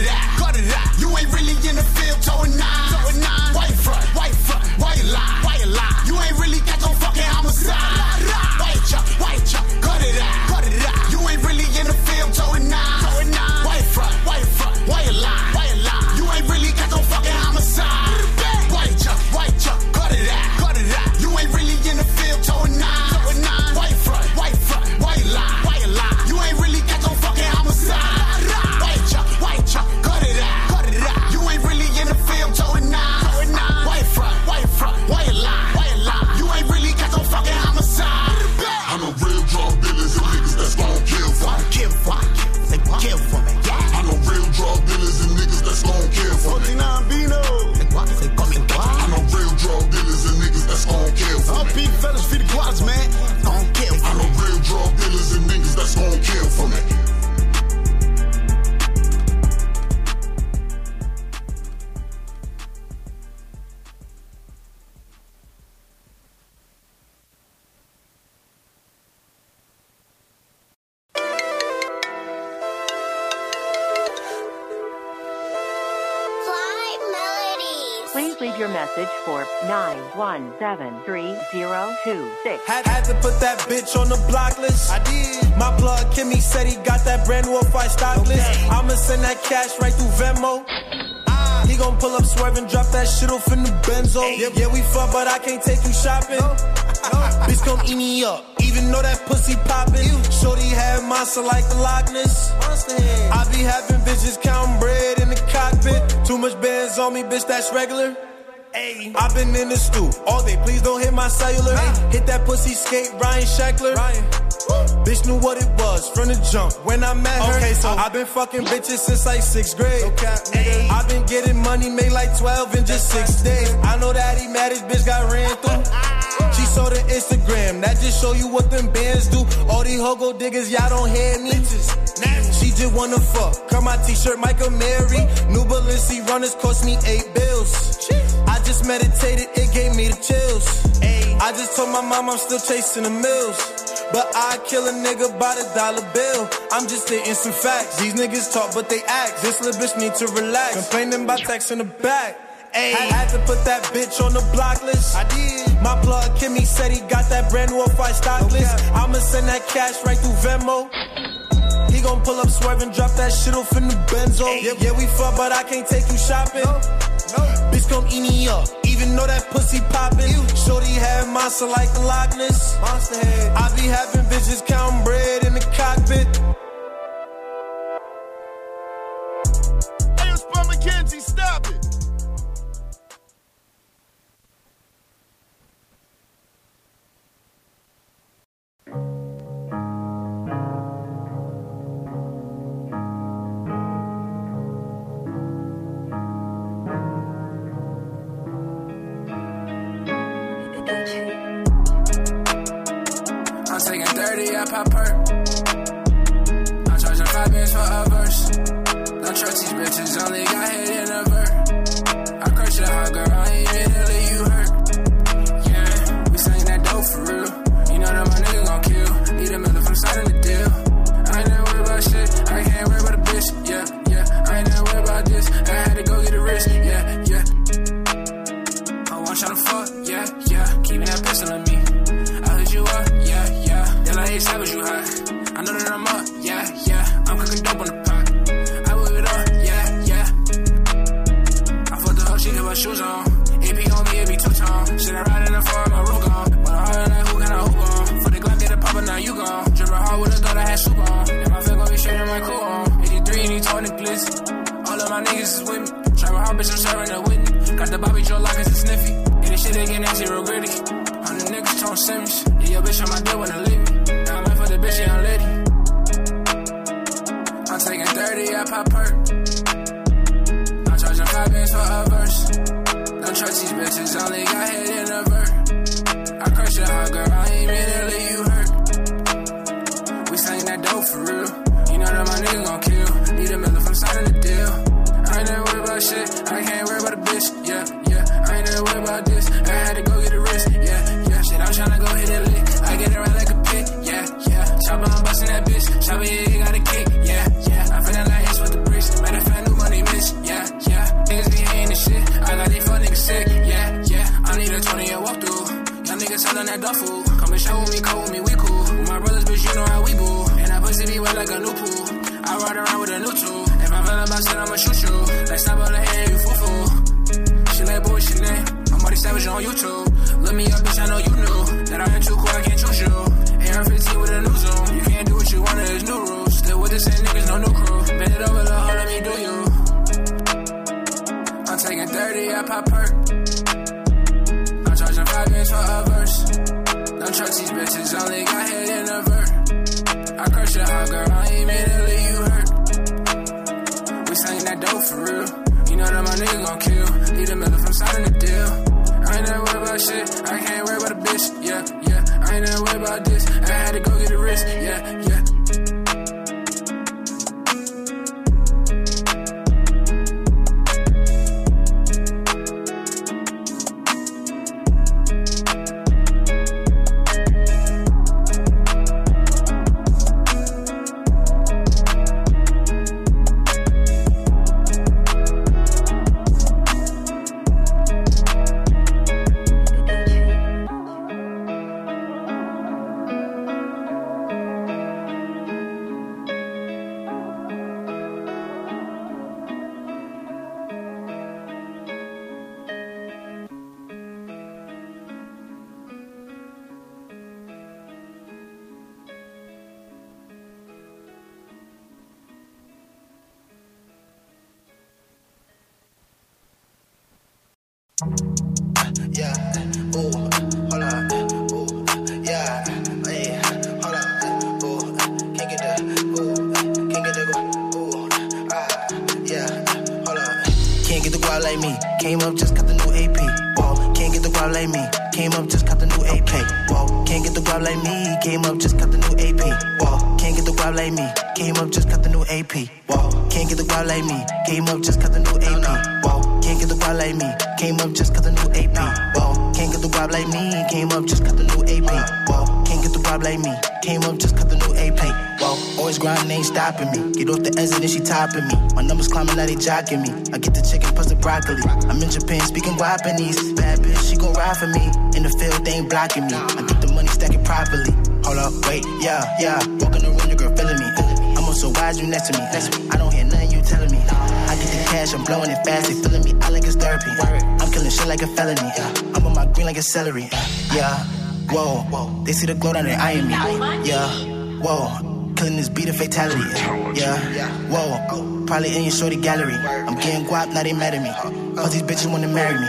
it out, cut it out. You ain't really in the field towing nine, towing nine. Why you front, why you front, why you lie, why you lie? You ain't really got no fucking homicide. Why you chop, cut it out, cut it out. You ain't really in the field towing nine, towing nine. Why you front, why you front, why you lie, why you lie? You ain't really got no fucking homicide. Why you chop, cut it out, cut it out. You ain't really in the field towing nine, towing nine. Why you front, why you front, why you lie, why you lie? You ain't really got no fucking homicide. Message for 9173026. Had to put that bitch on the block list. I did. My plug Kimmy said he got that brand new fight stock list. Okay. I'ma send that cash right through Venmo. He gon' pull up, swerve and drop that shit off in the Benzo. Hey. Yeah, we fuck, but I can't take you shopping. No. Bitch gon' eat me up, even though that pussy poppin'. Shorty had monster like the Loch Ness. I be having bitches counting bread in the cockpit. Too much bands on me, bitch, that's regular. Ay. I've been in the stoop all day, please don't hit my cellular. Nah. Hit that pussy skate, Ryan Shackler. Ryan. Bitch knew what it was from the jump when I met her. Okay, so I've been fucking bitches since like 6th grade. Okay. I've been getting money, made like 12 in just 6 days. I know that he mad his bitch got ran through. She saw the Instagram, that just show you what them bands do. All these hogo diggers, y'all don't hear me. She just wanna fuck, cut my t-shirt, Michael Mary. New Balenci runners cost me $8 bills. I just meditated, it gave me the chills. I just told my mom I'm still chasing the mills. But I kill a nigga by the $1 bill. I'm just stating some facts. These niggas talk, but they act. This little bitch need to relax. Complaining about tax in the back. Ayy. Had to put that bitch on the block list. I did. My plug Kimmy said he got that brand new fight stock list. I'ma send that cash right through Venmo. He gon' pull up, swerve and drop that shit off in the Benzo. Ayy. Yeah, we fuck, but I can't take you shopping. No. Bitch gon' eat me up, even though that pussy poppin'. Shorty had monster like the Loch Ness. Monster head. I be having bitches countin' bread in the cockpit. Hey, it's Bud McKenzie, stop it. I'm taking 30, I pop perk. I'm charging 5 bands for a verse. Don't trust these bitches, only got hit in a vert. I crush your hot girl, I ain't even leave you hurt. Yeah, we sang that dope for real. You know that my nigga gon' kill. Need a miller from side of the deal. I ain't never worried about shit, I can't worry about a bitch. Yeah, I ain't never worried about this. I had to go get a wrist, yeah. I want y'all to fuck, yeah. Keeping that pistol on me. You up, yeah. They like, hey, savage, you hot. I know that I'm up, yeah. I'm cooking dope on the pot. I whip it up, yeah. I fucked the hoe, she got my shoes on. It be on me, it be two-tone. Shit, I ride in the car, my roof gone. But I hard like, who got a hoop on? For the Glock, get a popper, now you gone. Drippin' hard with a thought I had soup on. And my fit gon' be straight in my cool on. 83 and he torn the glitz. All of my niggas is with me. Trappin' hard, bitch, I'm serving a Whitney. Got the Bobby Joe lockers and sniffy. And this shit, they get nasty, real gritty. I'm the niggas tryna send me. Yeah, your bitch on my dick when I leave me. Now I'm in for the bitch, young lady. I'm taking 30, I pop perk. I'm charging 5 bands for a verse. Don't trust these bitches, only got hit in a vert. I crush your hot girl, I ain't mean to leave you hurt. We sang that dope for real. You know that my nigga gon' kill. Need a miller from side of the deal. I ain't never worried about shit, I can't worry about a bitch, yeah. I ain't never worried about this, I had to go get a wrist, yeah. Shit, I'm tryna go hit a lick, I get it right like a pit, yeah. Chopper, I'm bustin' that bitch, chopper, yeah, you got a kick, yeah. I finna like hits with the bricks, matter of fact, new money. time I said I'ma shoot you. Next time I'll hand you foo-foo. She like bullshit, I'm already savage on YouTube. Look me up, bitch, I know you knew that I ain't too cool, I can't choose you. AR-15 with a new zoom. You can't do what you want, it's new rules. Still with the same niggas, no new crew. Bend it over the hole, let me do you. I'm taking 30, I pop perk. I'm charging 5 bands for a verse. Don't trust these bitches, only got head in a vert. I crush your hot girl, I ain't made it leave you hurt. We singing that dope for real. You know that my nigga gon' kill. Need a miller from signing the deal. I ain't never worried about shit. I can't worry about a bitch. Yeah, yeah. I ain't never worried about this. I had to go get a wrist. Yeah, yeah. Me. My numbers climbing, now they jocking me. I get the chicken plus the broccoli. I'm in Japan speaking Japanese. Bad bitch, she gon' ride for me. In the field, they ain't blocking me. I get the money stacking properly. Hold up, wait, yeah, yeah. Walk in the room, the girl feeling me. I'm also wise, you next to me. I don't hear nothing you telling me. I get the cash, I'm blowing it fast. They feeling me out like it's therapy. I'm killing shit like a felony. I'm on my green like a celery. Yeah, whoa, whoa. They see the glow down, they eyeing me. Yeah, whoa. Killing this beat of fatality, yeah, whoa, probably in your shorty gallery. I'm getting guap, now they mad at me. All these bitches wanna marry me.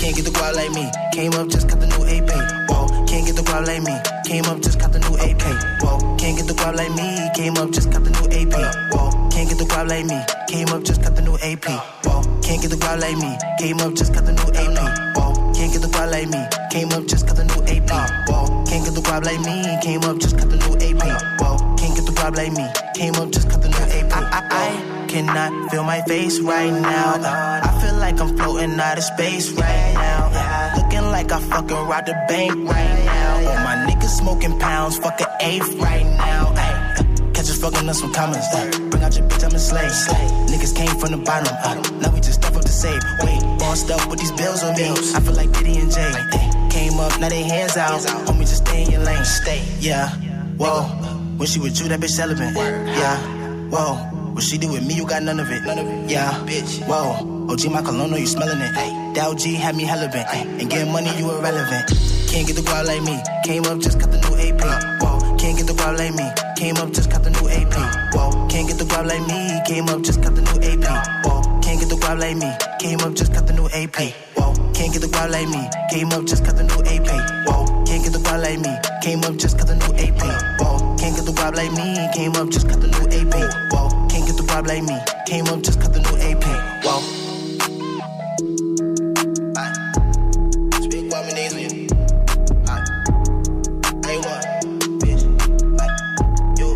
Can't get the guap like me. Came up, just got the new AP. Whoa, can't get the guap like me. Came up, just got the new AP. Whoa, can't get the guap like me. Came up, just got the new AP. Whoa, can't get the guap like me. Came up, just got the new AP. Whoa, can't get the guap like me. Came up, just got the new AP. Whoa, can't get the guap like me. Came up, just got the new AP. Whoa, can't get the guap like me. Came up, just got the new AP. Whoa. Like me, came up just cut the new AP. I cannot feel my face right now. I feel like I'm floating out of space right now. Looking like I fucking robbed the bank right now. All my niggas smoking pounds, fucking eighth right now. Catch us fucking up some comments. Bring out your bitch, I'm a slave. Niggas came from the bottom. Now we just stuff up to save. Wait, bossed up with these bills on me. I feel like Diddy and Jay. Came up, now they hands out. Homie, just stay in your lane. Stay, yeah. Whoa. When she with you, that bitch celibate. Yeah, whoa. What she do with me, you got none of it. Yeah, bitch. Whoa. OG my cologne, you smelling it. Dow G had me hella bent. And getting money, you irrelevant. Can't get the guap like me. Came up, just got the new AP. Whoa. Can't get the guap like me. Came up, just got the new AP. Whoa. Can't get the guap like me. Came up, just got the new AP. Whoa. Can't get the guap like me. Came up, just got the new AP. Whoa. Can't get the guap like me. Came up, just got the new AP. Whoa. Can't get the guap like me. Came up, just got the new AP. Whoa. Can't get the guap like me, came up, just cut the new AP. Whoa, can't get the guap like me, came up, just cut the new AP. Whoa. Speak about me, niggas. I want, bitch. You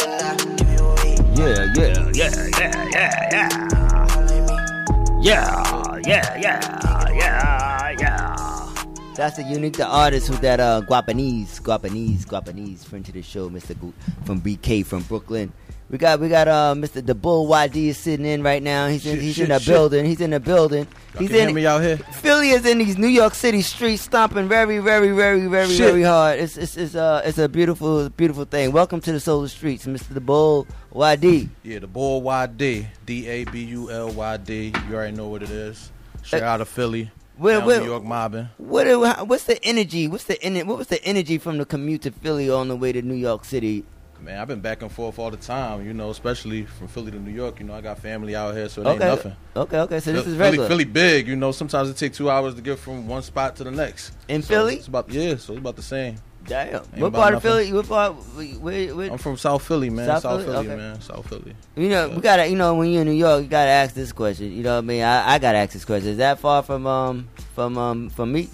and I give you away. Yeah. That's a unique to artist with that Guapanese friend to the show, Mr. From BK from Brooklyn. We got Mr. The Bull Y.D. sitting in right now. He's in the building. He's in the building. Y'all can hear me out here. Philly is in these New York City streets, stomping very, very hard. It's a beautiful thing. Welcome to the Soul of the Streets, Mr. The Bull Y.D. Yeah, The Bull Y.D. D-A-B-U-L-Y-D. You already know what it is. Straight out of Philly. New York mobbing. What's the energy? What was the energy from the commute to Philly on the way to New York City? Man, I've been back and forth all the time, you know, especially from Philly to New York. You know, I got family out here, so it ain't nothing. Okay, so this is regular. Philly big, you know. Sometimes it takes 2 hours to get from one spot to the next. In Philly? It's about the same. Damn. What part of Philly? I'm from South Philly, man. South Philly. You know, we gotta. You know, when you're in New York, you gotta ask this question. You know what I mean? I gotta ask this question. Is that far from me?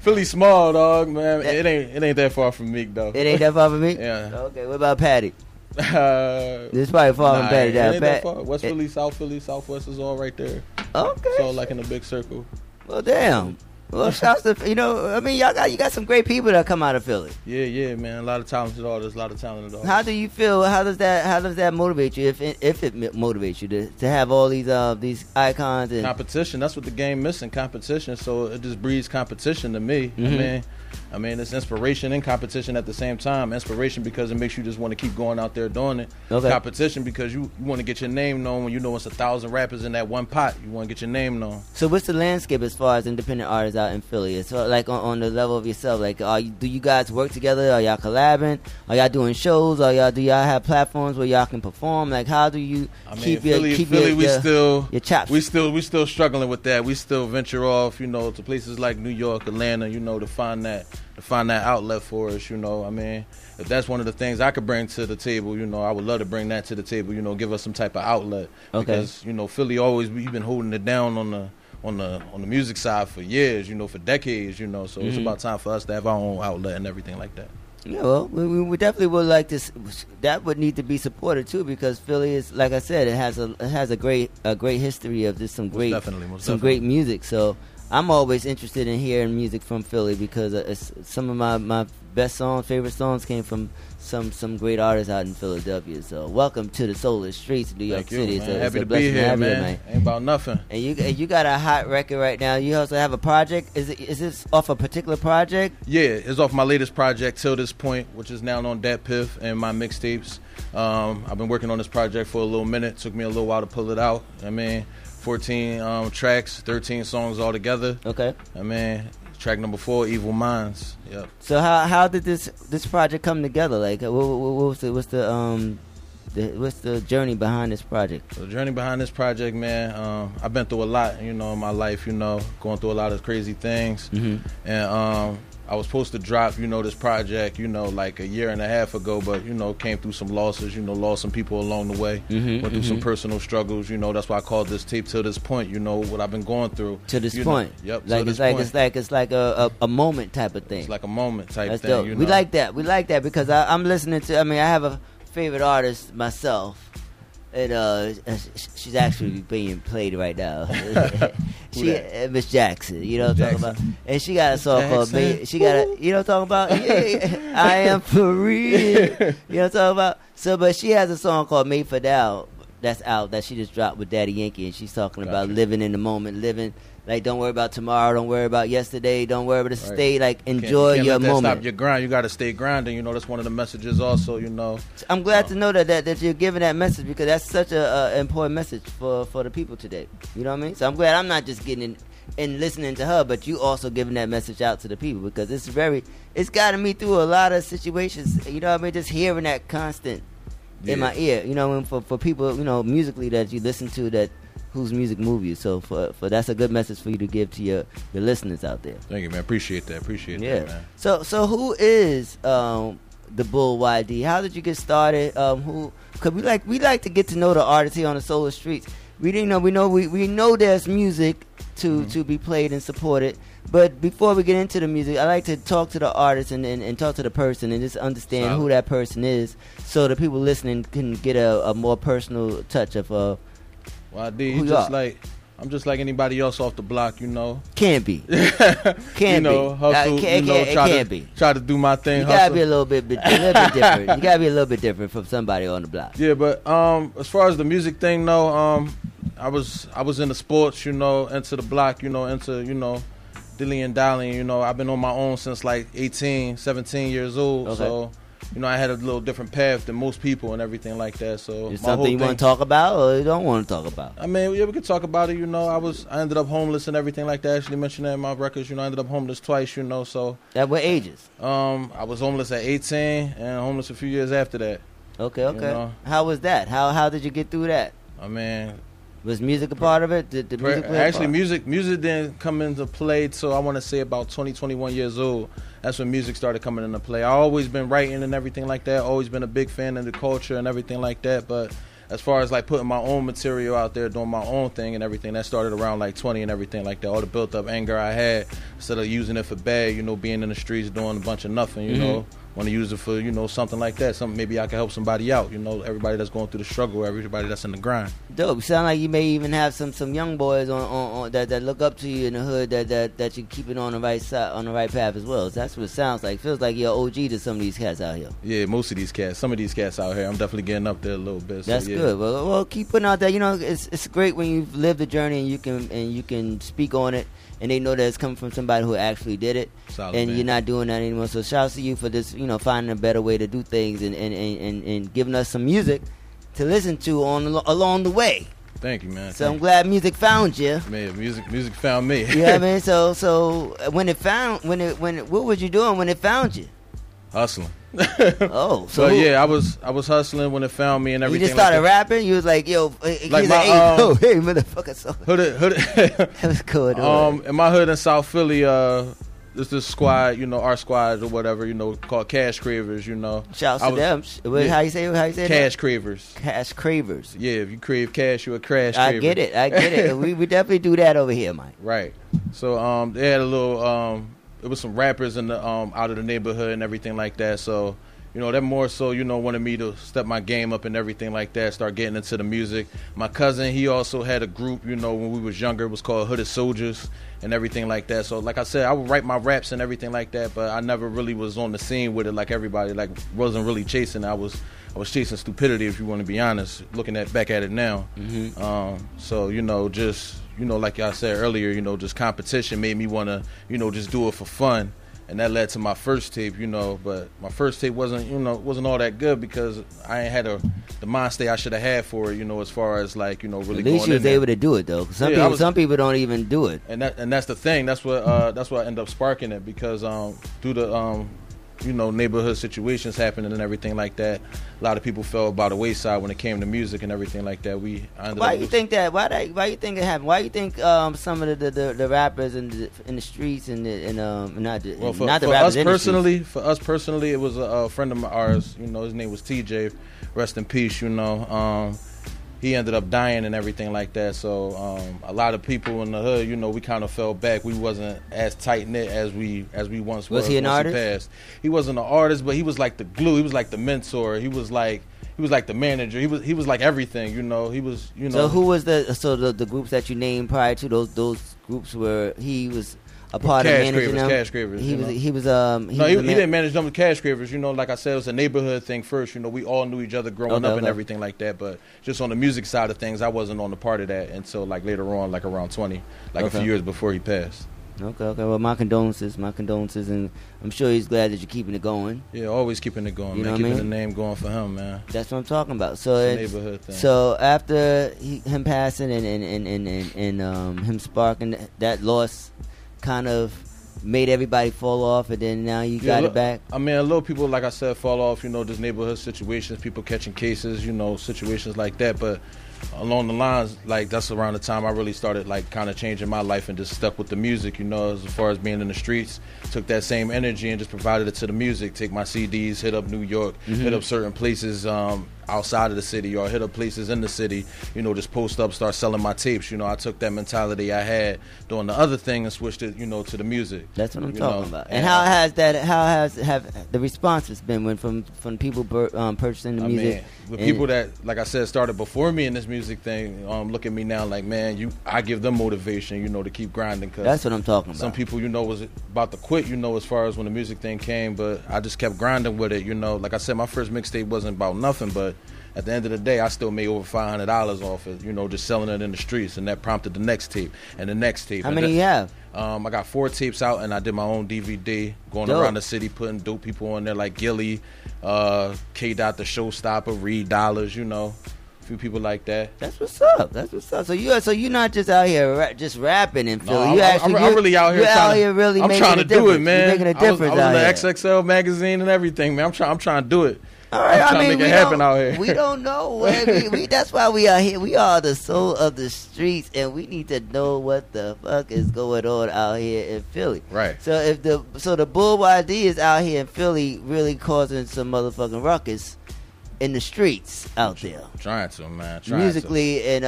Philly small, dog, man. It ain't that far from Meek, though. It ain't that far from Meek? Yeah. Okay, what about Patty? This probably far from Patty. That far. West Philly, South Philly, Southwest is all right there. Okay. So, like, in a big circle. Well, damn. Well, shouts to, you know, I mean, you got some great people that come out of Philly. Yeah, man. A lot of talented artists. How do you feel? How does that motivate you? If it motivates you to have all these icons and competition? That's what the game missing, competition. So it just breeds competition to me. Mm-hmm. I mean, it's inspiration and competition at the same time. Inspiration because it makes you just want to keep going out there doing it. Okay. Competition because you want to get your name known when you know it's 1,000 rappers in that one pot. You want to get your name known. So what's the landscape as far as independent artists out in Philly? It's like on the level of yourself. Like, do you guys work together? Are y'all collabing? Are y'all doing shows? Do y'all have platforms where y'all can perform? Like, how do you keep your chops? We still struggling with that. We still venture off, you know, to places like New York, Atlanta, you know, to find that outlet for us, you know. I mean, if that's one of the things I could bring to the table, you know, I would love to bring that to the table, you know, give us some type of outlet. Okay. Because, you know, Philly always, we've been holding it down on the music side for years, you know, for decades, you know, so it's about time for us to have our own outlet and everything like that. Yeah, well, we definitely would like to. That would need to be supported too, because Philly is, like I said, it has a great history of just some great music. So I'm always interested in hearing music from Philly because some of my best songs, favorite songs, came from some great artists out in Philadelphia. So welcome to the Soul of the Streets of New York City. Man. So happy to be here, man. Ain't about nothing. And you got a hot record right now. You also have a project. Is this off a particular project? Yeah, it's off my latest project, Till This Point, which is now on Dat Piff and my mixtapes. I've been working on this project for a little minute. It took me a little while to pull it out. I mean, 14 tracks, 13 songs all together. Okay. I mean, track number 4, Evil Minds. Yep. So how did this project come together? Like, what's the journey behind this project? The journey behind this project, man. I've been through a lot, you know, in my life. You know, going through a lot of crazy things, and I was supposed to drop, you know, this project, you know, like a year and a half ago, but, you know, came through some losses, you know, lost some people along the way, went through some personal struggles, you know, that's why I called this tape Till This Point, you know, what I've been going through. To this point. Know, yep. Like, it's like a moment type of thing. It's like a moment type that's thing, dope. You know? We like that because I'm listening to, I mean, I have a favorite artist myself. And she's actually being played right now. Miss Jackson, you know what I'm talking about. And she got a song called "Me." She got a, you know what I'm talking about. Yeah, I am for real. You know what I'm talking about. So, but she has a song called "Made for Now" that's out that she just dropped with Daddy Yankee, and she's talking about living in the moment, living. Like, don't worry about tomorrow. Don't worry about yesterday. Don't worry about stay. Like, enjoy your moment. Stop your grind. You got to stay grinding. You know, that's one of the messages also, you know. I'm glad to know that you're giving that message because that's such an important message for the people today. You know what I mean? So I'm glad I'm not just getting in and listening to her, but you also giving that message out to the people because it's gotten me through a lot of situations. You know what I mean? Just hearing that constant in my ear. You know, and for people, you know, musically that you listen to that, whose music move you. So for that's a good message for you to give to your listeners out there. Thank you, man. Appreciate that, man. So who is the Bull Y.D.? How did you get started? Who? Cause we like to get to know the artists here on the Soul of the Streets. We didn't know. We know there's music to be played and supported. But before we get into the music, I like to talk to the artist and talk to the person and just understand who that person is, so the people listening can get a more personal touch of. YD, just like I'm just like anybody else off the block, you know. Can't be. Can't be. Hustle, try to do my thing. You gotta be a little bit different. You gotta be a little bit different from somebody on the block. Yeah, but as far as the music thing, though, I was into sports, you know, into the block, you know, into, you know, dilly and dallying, you know. I've been on my own since like 18, 17 years old, okay. So... You know, I had a little different path than most people and everything like that. So, is something you want to talk about or you don't want to talk about? I mean, yeah, we could talk about it. You know, I ended up homeless and everything like that. I actually mentioned that in my records. You know, I ended up homeless twice. You know, so at what ages? I was homeless at 18 and homeless a few years after that. Okay. You know? How was that? How did you get through that? I mean, was music a part of it? Did the music play actually a part? Music didn't come into play. So I want to say about 20, 21 years old. That's when music started coming into play. I always been writing and everything like that. Always been a big fan of the culture and everything like that. But as far as like putting my own material out there, doing my own thing and everything, that started around like 20 and everything like that. All the built up anger I had, instead of using it for bad, you know, being in the streets doing a bunch of nothing, you know, want to use it for, you know, something like that. Something maybe I can help somebody out. You know, everybody that's going through the struggle, everybody that's in the grind. Dope. Sound like you may even have some young boys on that look up to you in the hood that you keep it on the right side, on the right path as well. So that's what it sounds like. Feels like you're OG to some of these cats out here. Yeah, most of these cats. Some of these cats out here, I'm definitely getting up there a little bit. So, that's good. Well, keep putting out that. You know, it's great when you've lived the journey and you can speak on it. And they know that it's coming from somebody who actually did it. Solid, and man. You're not doing that anymore. So shout out to you for this, you know, finding a better way to do things and giving us some music to listen to along the way. Thank you, man. So I'm glad music found you. Man, music found me. You know what I mean? So what was you doing when it found you? Hustling. Oh, so yeah, I was hustling when it found me and everything. You just started rapping. You was like, "Yo, hey, motherfucker!" So hooded. That was cool. Dude. In my hood in South Philly, there's this squad, you know, our squad or whatever, you know, called Cash Cravers. You know, shout out to them. Yeah. How you say? Cash that? Cravers. Cash Cravers. Yeah, if you crave cash, you a crash. I get it. We definitely do that over here, Mike. Right. So they had a little It was some rappers in the out of the neighborhood and everything like that. So, you know, that more so, you know, wanted me to step my game up and everything like that, start getting into the music. My cousin, he also had a group, you know, when we was younger. It was called Hooded Soldiers and everything like that. So, like I said, I would write my raps and everything like that, but I never really was on the scene with it like everybody. Like, wasn't really chasing. I was chasing stupidity, if you want to be honest, looking back at it now. Mm-hmm. So, you know, just... You know, like I said earlier, you know, just competition made me want to, you know, just do it for fun. And that led to my first tape, you know. But my first tape wasn't all that good because I ain't had the mind state I should have had for it, you know, as far as like, you know, really going in. At least you was able to do it, though. Some people don't even do it. And that's the thing. That's what ended up sparking it because through the, you know, neighborhood situations happening and everything like that, a lot of people fell by the wayside when it came to music and everything like that. Why you think it happened? Why you think some of the rappers in the streets For us personally, it was a friend of ours. You know, his name was TJ. Rest in peace. You know, he ended up dying and everything like that. So a lot of people in the hood, you know, we kind of fell back. We wasn't as tight knit as we once were. Was he an artist? He wasn't an artist, but he was like the glue. He was like the mentor. He was like the manager. He was like everything. You know, he was. You know. So who was the groups that you named prior to those groups where he was a part of managing them? Cash Cravers. He didn't manage them with Cash Cravers. You know, like I said, it was a neighborhood thing first. You know, we all knew each other growing up and everything like that. But just on the music side of things, I wasn't on the part of that until like later on, like around 20, a few years before he passed. Okay. Well, my condolences, and I'm sure he's glad that you're keeping it going. Yeah, always keeping it going, man. Keeping the name going for him, man. That's what I'm talking about. So it's a neighborhood thing. So after him passing and him sparking that loss. Kind of made everybody fall off, and then now you got it back. I mean, a lot of people, like I said, fall off. You know, just neighborhood situations, people catching cases. You know, situations like that. But along the lines, like that's around the time I really started, like, kind of changing my life and just stuck with the music. You know, as far as being in the streets, took that same energy and just provided it to the music. Take my CDs, hit up New York, hit up certain places. Outside of the city or hit up places in the city, you know, just post up, start selling my tapes. You know, I took that mentality I had doing the other thing and switched it, you know, to the music. That's what I'm talking about. And how has the responses been when from people purchasing the music? The people that, like I said, started before me in this music thing, look at me now like, man, I give them motivation, to keep grinding. Cause that's what I'm talking about. Some people, was about to quit, as far as when the music thing came, but I just kept grinding with it, Like I said, my first mixtape wasn't about nothing, but at the end of the day, I still made over $500 off it, just selling it in the streets, and that prompted the next tape and the next tape. How many you have? I got 4 tapes out, and I did my own DVD, going around the city, putting dope people on there like Gilly, K Dot, The Showstopper, Reed Dollaz, a few people like that. That's what's up. So you're not just out here just rapping in Philly. No, I'm really out here. I'm trying to do it, man. You're making a difference. I was in the XXL magazine and everything, man. I'm trying to do it. All right, I mean, we don't, out here. We don't know. That's why we are here. We are the soul of the streets, and we need to know what the fuck is going on out here in Philly. Right. So if the Bull Y.D. is out here in Philly, really causing some motherfucking ruckus in the streets out there. Trying to, man. Musically and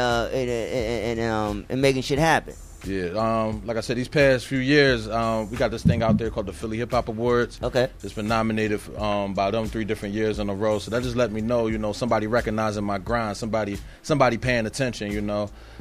making shit happen. Yeah, like I said, these past few years, we got this thing out there called the Philly Hip Hop Awards. Okay. It's been nominated by them 3 different years in a row. So that just let me know, somebody recognizing my grind, somebody paying attention,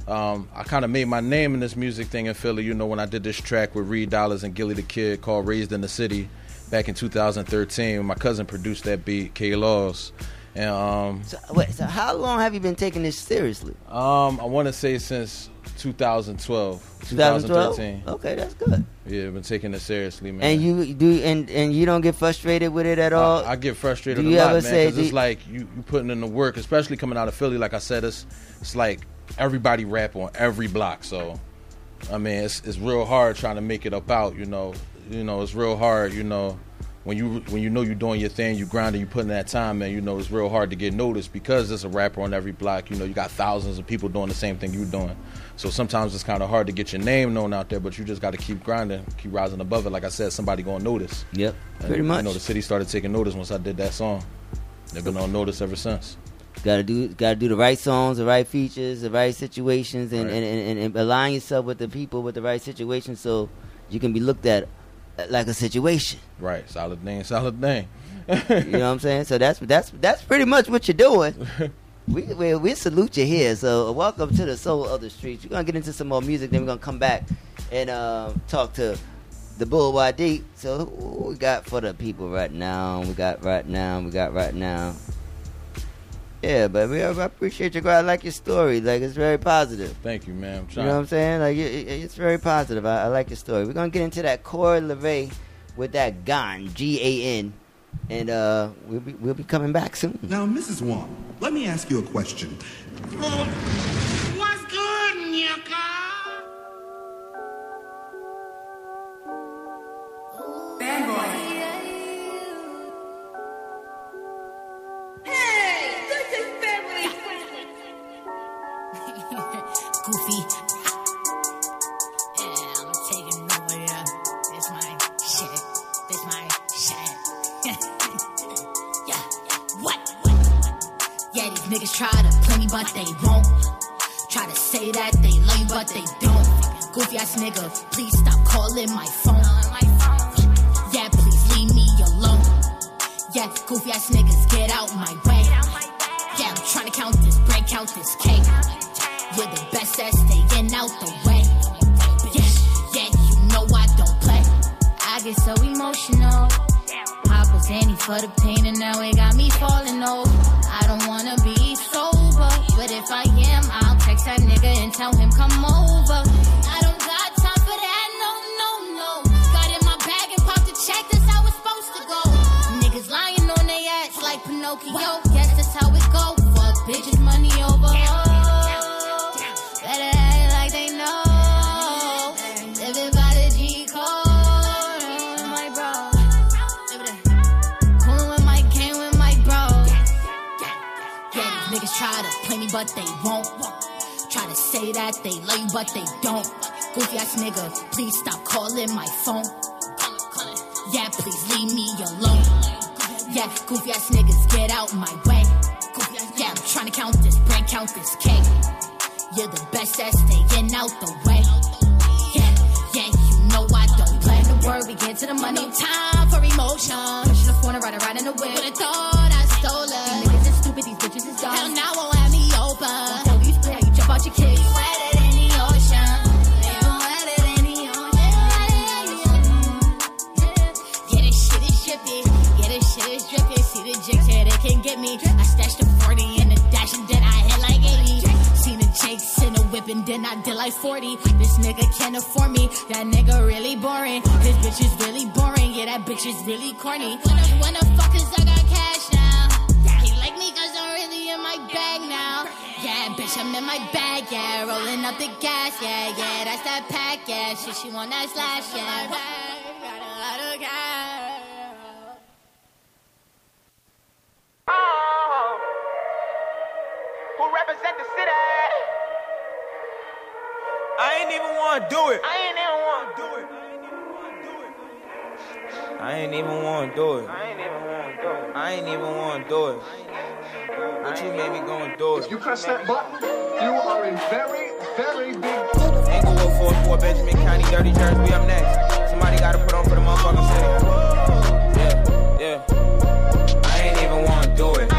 I kind of made my name in this music thing in Philly, when I did this track with Reed Dollaz and Gilly the Kid called Raised in the City back in 2013. My cousin produced that beat, K-Law's. And, so how long have you been taking this seriously? I want to say since 2013. Okay, that's good. Yeah, I've been taking it seriously, man. And you do, and you don't get frustrated with it at all? I get frustrated a lot, man, because it's like you putting in the work, especially coming out of Philly. Like I said, it's like everybody rap on every block, so I mean, it's real hard trying to make it up out, it's real hard, When you know you're doing your thing, you grinding, you putting that time in, it's real hard to get noticed because there's a rapper on every block. You got thousands of people doing the same thing you're doing. So sometimes it's kind of hard to get your name known out there, but you just got to keep grinding, keep rising above it. Like I said, somebody going to notice. Yep, and, pretty much. The city started taking notice once I did that song. They've been on notice ever since. Got to do the right songs, the right features, the right situations, and, right. And align yourself with the people with the right situation so you can be looked at like a situation. Right. Solid thing. You know what I'm saying? So that's pretty much what you're doing. We salute you here. So welcome to the Soul of the Streets. We're going to get into some more music, then we're going to come back and talk to the Bull Y.D. So what we got for the people right now? We got right now. Yeah, but I appreciate your girl. I like your story. Like, it's very positive. Thank you, man. You know what I'm saying? Like, it's very positive. I like your story. We're going to get into that Corey LeVay with that GAN, G-A-N, and we'll be coming back soon. Now, Mrs. Wong, let me ask you a question. What's good, Nyaka? Bad boy. Goofy. Yeah, I'm taking over ya. This my shit. Yeah, what? Yeah, these niggas try to play me, but they won't. Try to say that they love you, but they don't. Goofy ass nigga, please stop calling my phone. Yeah, please leave me alone. Yeah, goofy ass niggas, get out my way. Yeah, I'm trying to count this bread, count this cake. You're the best at staying out the way. Yeah, you know I don't play. I get so emotional. I was in it for the pain, and now it got me falling over. I don't wanna be sober, but if I am, I'll text that nigga and tell him come over. I don't got time for that, no. Got in my bag and popped a check, that's how it's supposed to go. Niggas lying on their ass like Pinocchio. Guess that's how it go. Fuck bitches, money over. Try to play me, but they won't. Try to say that they love you, but they don't. Goofy ass nigga, please stop calling my phone. Yeah, please leave me alone. Yeah, goofy ass niggas, get out my way. Yeah, I'm trying to count this bread, count this cake. You're the best at staying out the way. Yeah, you know I don't play. The word, we get to the money. No time for emotion. Push the corner, riding the whip. Would've thought I stole her. These bitches is dumb. Hell, now won't have me open. and then I did like 40. This nigga can't afford me. That nigga really boring. This bitch is really boring. Yeah, that bitch is really corny. Wanna fuck cause I got cash now. He like me cause I'm really in my bag now. Yeah, bitch, I'm in my bag, yeah. Rolling up the gas, yeah, yeah. That's that pack, yeah. Shit, she want that slash, yeah. Represent the city. I ain't even want to do it. I ain't even want to do it. I ain't even want to do it. I ain't even want to do it. I ain't even want to do it. But you made me go and do it. If you press that button, you are in very, very big. Englewood 44, Benjamin County, Dirty Jersey. We up next. Somebody got to put on for the motherfucking city. Yeah, yeah. I ain't even want to do it.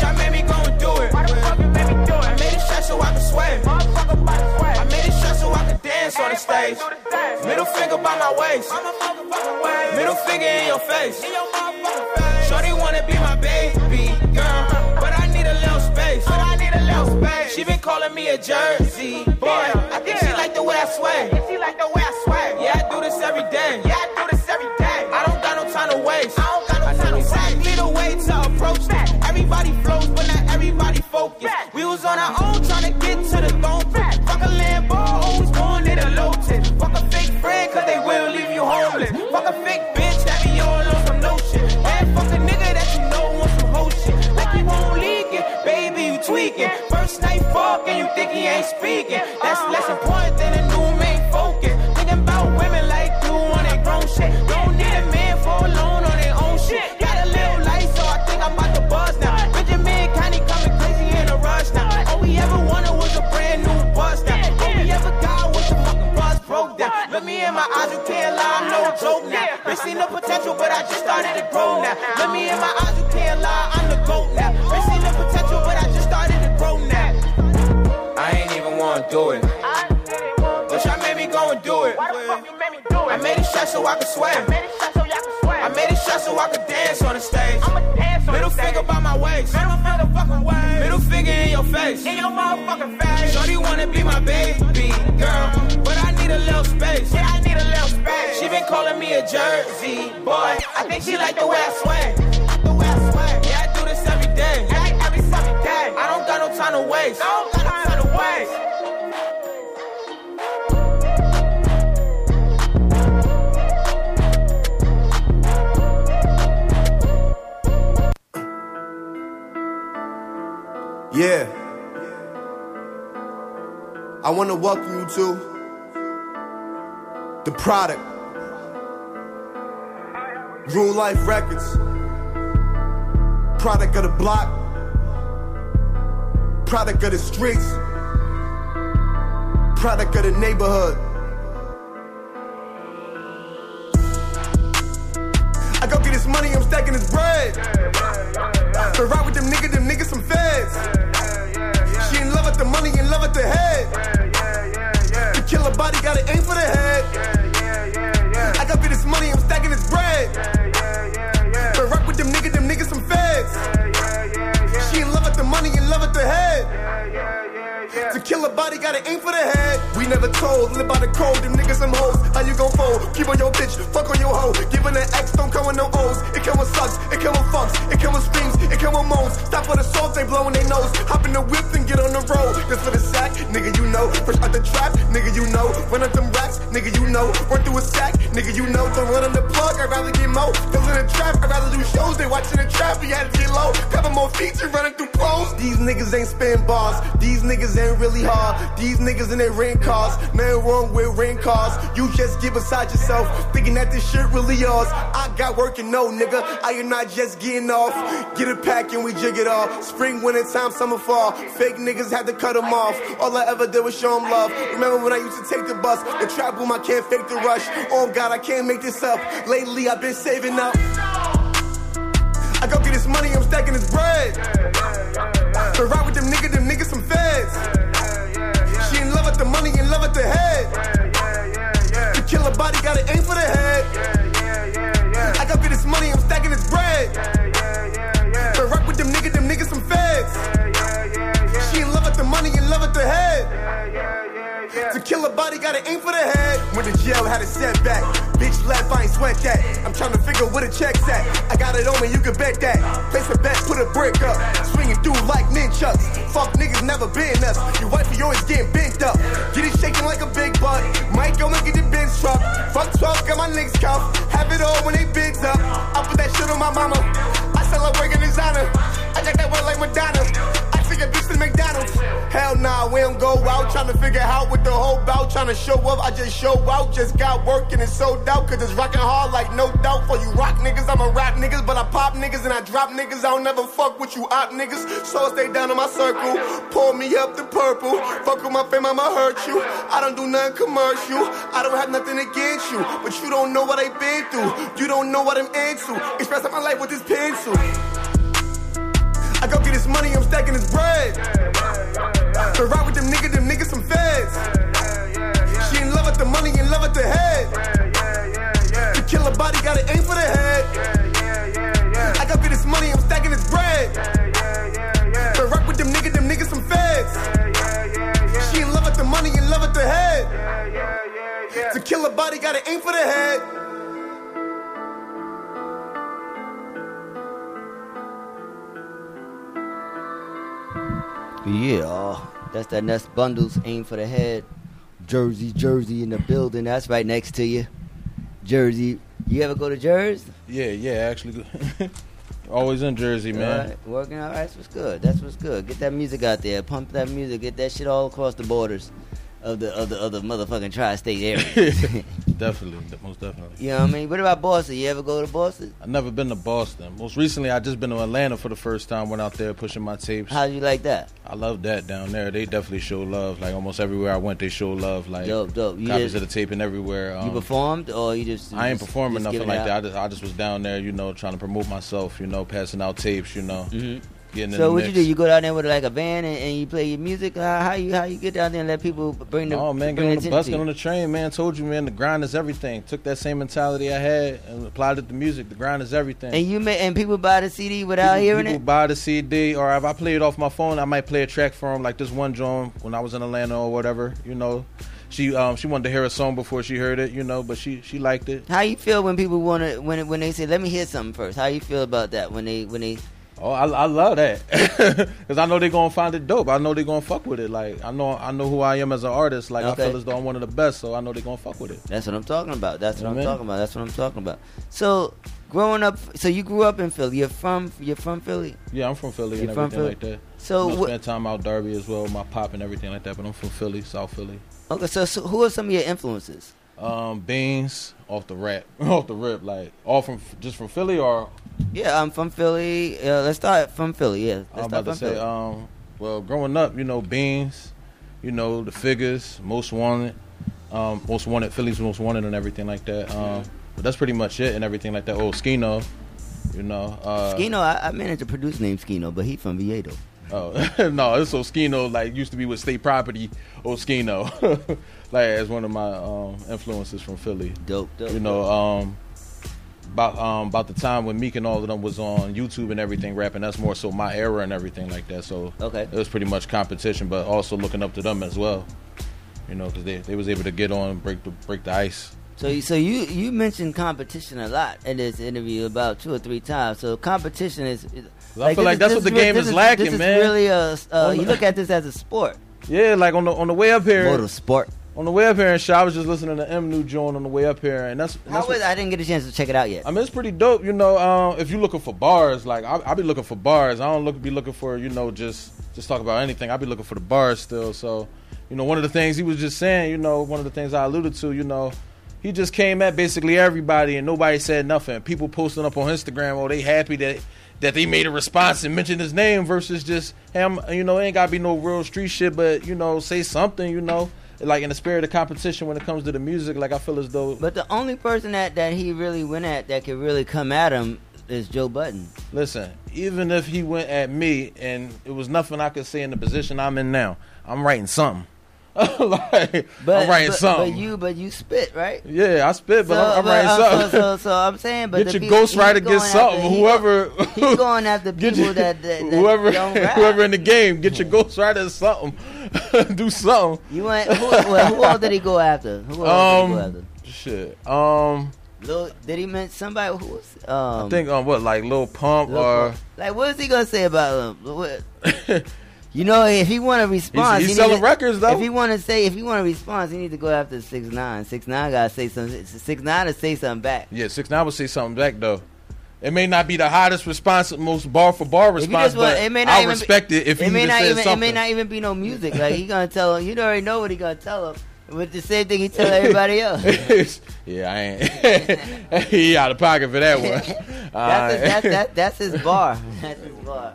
Y'all made me go and do it. Why the fuck you made me do it? I made a shot so I could sway. Motherfucker by the sway. I made a shot so I could dance. Everybody on the stage. Middle finger by my waist. I'm a motherfucking waist. Middle finger in your face. In your motherfucking face. Shorty wanna be my baby girl, but I need a little space. But I need a little space. She been calling me a Jersey boy. I think she like the way I sway. If she like the way I sway. Yeah, I do this every day. Yeah, I do this every day. I don't got no time to waste. I don't got no time to waste. Need a way to approach that. Everybody flows, but not everybody focused. We was on our own trying to get to the throne. Fuck a Lambo, always going in a low tip. Fuck a fake friend, cause they will leave you homeless. Fuck a fake bitch that be all on some no shit. And fuck a nigga that you know on some whole shit. Like you won't leak it, baby, you tweaking. First night fuck and you think he ain't speaking. That's less important than a new man focus. Thinking about women like you on their grown shit. Don't need a man for a loan on their own shit. In my eyes, you can't lie, I'm no joke now. Bitch seen the potential, but I just started to grow now. Look me in my eyes, you can't lie, I'm the GOAT now. Bitch seen the potential, but I just started to grow now. I ain't even wanna do it. But y'all made me go and do it. Why the fuck you made me do it? I made a shot so I could sway. I made a shot so y'all could sway. I made a shot so I could dance on the stage. I'ma dance on the stage. Middle finger by my waist. Middle finger fucking waist. Middle finger in your face. In your motherfucking face. Shorty wanna be my baby girl, but I need a little space. Yeah, I need a little space. She been calling me a Jersey boy. I think she like the way I sway. The way I sway. Yeah, I do this every day. Yeah, every Sunday day. I don't got no time to waste. I don't got no time to waste. Yeah. I want to welcome you to the product, Rule Life Records, product of the block, product of the streets, product of the neighborhood. I go get this money, I'm stacking this bread. But ride with them niggas some feds. She in love with the money, in love with the head. Killer body, gotta aim for the head. I got for this money, I'm stacking this bread. But rock with them niggas some feds. She in love with the money, in love with the head. To kill a body, gotta aim for the head. We never told, live by the code. Them niggas some hoes, how you gon' fold? Keep on your bitch, fuck on your hoe. Giving an X, don't come with no O's. It come with sucks, it come with fucks, it come with screams, it come with moans. Stop for the salt, they blowin' they nose. Hop in the whip and get on the road. This for the sack, nigga you know. Fresh out the trap, nigga you know. Run up them racks, nigga you know. Run through a sack, nigga you know. Don't run on the plug, I'd rather get mo. Cause in the trap, I'd rather do shows. They watching the trap, we had to get low. Cover more feature, running through pros. These niggas ain't spin bars, these niggas ain't really hard. These niggas in their rent cars, man wrong with rent cars. You just get beside yourself, thinking that this shit really yours. I got work and no nigga, I am not just getting off. Get a pack and we jig it off. Spring, winter time, summer, fall. Fake niggas had to cut them off. All I ever did was show them love. Remember when I used to take the bus? The trap boom, I can't fake the rush. Oh God, I can't make this up. Lately I've been saving up. I go get this money, I'm stacking this bread. But ride with them niggas some feds. She in love with the money, in love with the head. To kill a body, gotta aim for the head. I go get this money, I'm stacking this bread. But rock with them niggas some feds. She in love with the money, in love with the head. the body, gotta aim for the head. Went to jail, had a setback. Bitch left, I ain't sweat that. I'm trying to figure where the check's at. I got it on me, you can bet that. Place the best, put a brick up. Swinging through like nunchucks. Fuck niggas never been us. Your wife, you always getting bent up. Get it shaking like a big buck. Might go make it the Benz truck. Fuck 12, got my niggas cuffed. Have it all when they bids up. I put that shit on my mama. I sell a work in designer. I jack that word like Madonna. I take a bitch to McDonald's. Hell nah, we don't go out. Trying to figure out what the whole bout. Trying to show up, I just show out. Just got work and it's sold out. Cause it's rockin' hard like no doubt. For you rock niggas, I'm a rap niggas. But I pop niggas and I drop niggas. I don't never fuck with you op niggas. So I stay down in my circle. Pull me up the purple. Fuck with my fam, I'ma hurt you. I don't do nothing commercial. I don't have nothing against you. But you don't know what I've been through. You don't know what I'm into. Expressing my life with this pencil. I go get this money, I'm stacking this bread. So ride with them niggas some feds. She in love with the money, in love with the head. To kill a body, gotta aim for the head. I go get this money, I'm stacking this bread. So rock with them niggas some feds. She in love with the money, in love with the head. To kill a body, gotta aim for the head. Yeah, that's that Nest Bundles, Aim for the Head. Jersey, Jersey in the building. That's right next to you. Jersey. You ever go to Jersey? Yeah, actually. Always in Jersey, man. All right, working out. That's what's good. That's what's good. Get that music out there. Pump that music. Get that shit all across the borders of the motherfucking tri-state area. Definitely. Most definitely. You know what I mean? What about Boston? You ever go to Boston? I've never been to Boston. Most recently, I just been to Atlanta for the first time. Went out there pushing my tapes. How you like that? I love that down there. They definitely show love. Like, almost everywhere I went, they show love. Like, dope. You copies of the taping everywhere. You performed or you just... I ain't performing nothing like that. I just was down there, you know, trying to promote myself, you know, passing out tapes, you know. Mm-hmm. So what you do? You go down there with like a band and you play your music? How you get down there and let people bring the? Oh man, get on the bus, get on the train, man. Told you, man, the grind is everything. Took that same mentality I had and applied it to music. The grind is everything. And you and people buy the CD without hearing it. People buy the CD, or if I play it off my phone, I might play a track for them. Like this one drum when I was in Atlanta or whatever, you know. She wanted to hear a song before she heard it, you know, but she liked it. How you feel when people want to when they say, "Let me hear something first"? How you feel about that when they? Oh, I love that. Because I know they're going to find it dope. I know they're going to fuck with it. Like, I know who I am as an artist. Like, okay. I feel as though I'm one of the best, so I know they're going to fuck with it. That's what I'm talking about. So, growing up, so you grew up in Philly. You're from Philly? Yeah, I'm from Philly. You're and from everything Philly? Like that. So, I spent time out Derby as well, my pop and everything like that, but I'm from Philly, South Philly. Okay, so who are some of your influences? Beans, off the rip, like, all from, just from Philly or... Yeah, I'm from Philly. Let's start from Philly. Yeah, I'm about to say. Well, growing up, you know, Beans, you know, the Figures, Most Wanted, Philly's Most Wanted, and everything like that. But that's pretty much it, and everything like that. Oh, Skino, you know. Skino, I managed a producer named Skino, but he from Viedo. Oh no, it's Oskino. Like used to be with State Property. Oskino, like as one of my influences from Philly. Dope. You know. About the time when Meek and all of them was on YouTube and everything rapping, that's more so my era and everything like that. So okay. It was pretty much competition, but also looking up to them as well. You know, because they was able to get on and break the ice. So you mentioned competition a lot in this interview about 2 or 3 times. So competition is like, I feel like that's what the game is lacking, man. This is really you look at this as a sport. Yeah, like on the way up here. Motor sport. On the way up here, and shit, I was just listening to New Joint on the way up here, and I didn't get a chance to check it out yet. I mean, it's pretty dope, you know. If you're looking for bars, like I be looking for bars. I don't be looking for, you know, just talk about anything. I be looking for the bars still. So, you know, one of the things he was just saying, you know, one of the things I alluded to, you know, he just came at basically everybody, and nobody said nothing. People posting up on Instagram, oh, they happy that they made a response and mentioned his name versus just him. You know, ain't gotta be no real street shit, but you know, say something, you know. Like in the spirit of competition when it comes to the music, like I feel as though. But the only person that he really went at that could really come at him is Joe Budden. Listen, even if he went at me and it was nothing I could say in the position I'm in now, I'm writing something. But you spit, right? Yeah, I spit, but so, I'm writing something. So I'm saying, but get your ghostwriter, get something. Whoever he's going after people your, that whoever don't rap. Whoever in the game, get your ghostwriter something. Do something. You went. Who else did he go after? Who else did he go after? Shit. Did he mention somebody who was? I think what like Lil Pump or like what is he gonna say about him? What? You know, if he want to respond, he's selling records though. If he want to respond, he need to go after 6ix9ine. 6ix9ine gotta say something. 6ix9ine to say something back. Yeah, 6ix9ine will say something back though. It may not be the hottest response, most bar for bar response, but I respect it. If he says something, it may not even be no music. Like he gonna tell him, you already know what he gonna tell him. With the same thing he tell everybody else. Yeah, I ain't. He out of pocket for that one. That's his bar. That's his bar.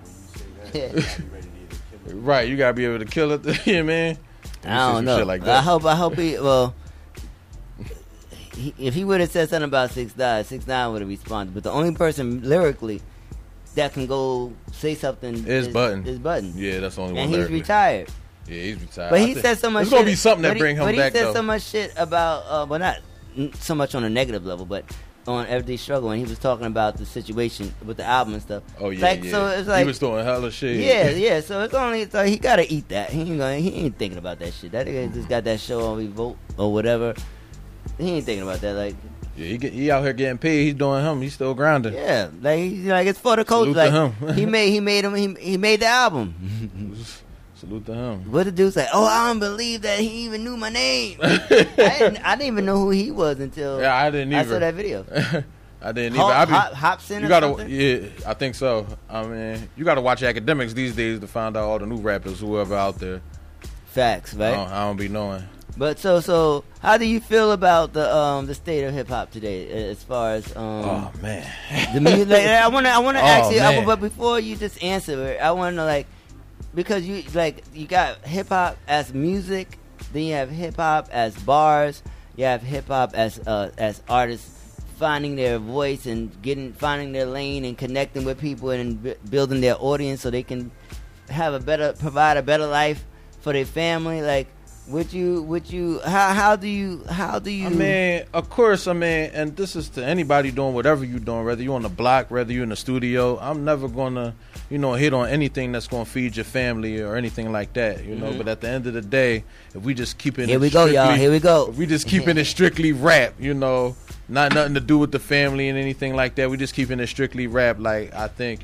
Right, you gotta be able to kill it. Yeah, man. I don't know. Like that. I hope he. Well, if he would have said something about 6ix9ine, 6ix9ine would have responded. But the only person lyrically that can go say something is Button. Yeah, that's the only one. And lyrically. He's retired. Yeah, he's retired. But he said so much. It's gonna be something that bring him back. But he said so much shit about, well, not so much on a negative level, but on Everyday Struggle, and he was talking about the situation with the album and stuff. Oh yeah, like, yeah. So it's like he was doing hella shit. Yeah, yeah. So it's only so he gotta eat that. He ain't thinking about that shit. That nigga just got that show on Revolt or whatever. He ain't thinking about that. Like, yeah, he out here getting paid. He's doing him. He's still grounded. Yeah, like he's like it's for the culture. Like him. he made the album. Salute to him. What the dude say? Oh, I don't believe that he even knew my name. I didn't even know who he was until I didn't either. I saw that video. I didn't even. Hobson. You gotta, yeah, I think so. I mean, you gotta watch academics these days to find out all the new rappers, whoever out there. Facts, right? I don't be knowing. But so, how do you feel about the state of hip hop today, as far as oh man, the music? Like, I wanna ask you, but before you just answer it, I wanna know like. Because you got hip hop as music, then you have hip hop as bars, you have hip hop as artists finding their voice and finding their lane and connecting with people and building their audience so they can provide a better life for their family. Like, how do you? I mean, of course, I mean, and this is to anybody doing whatever you're doing, whether you're on the block, whether you're in the studio. I'm never gonna, hit on anything that's gonna feed your family or anything like that, Mm-hmm. But at the end of the day, if we just keep it, strictly rap, not nothing to do with the family and anything like that. We just keeping it strictly rap. Like I think,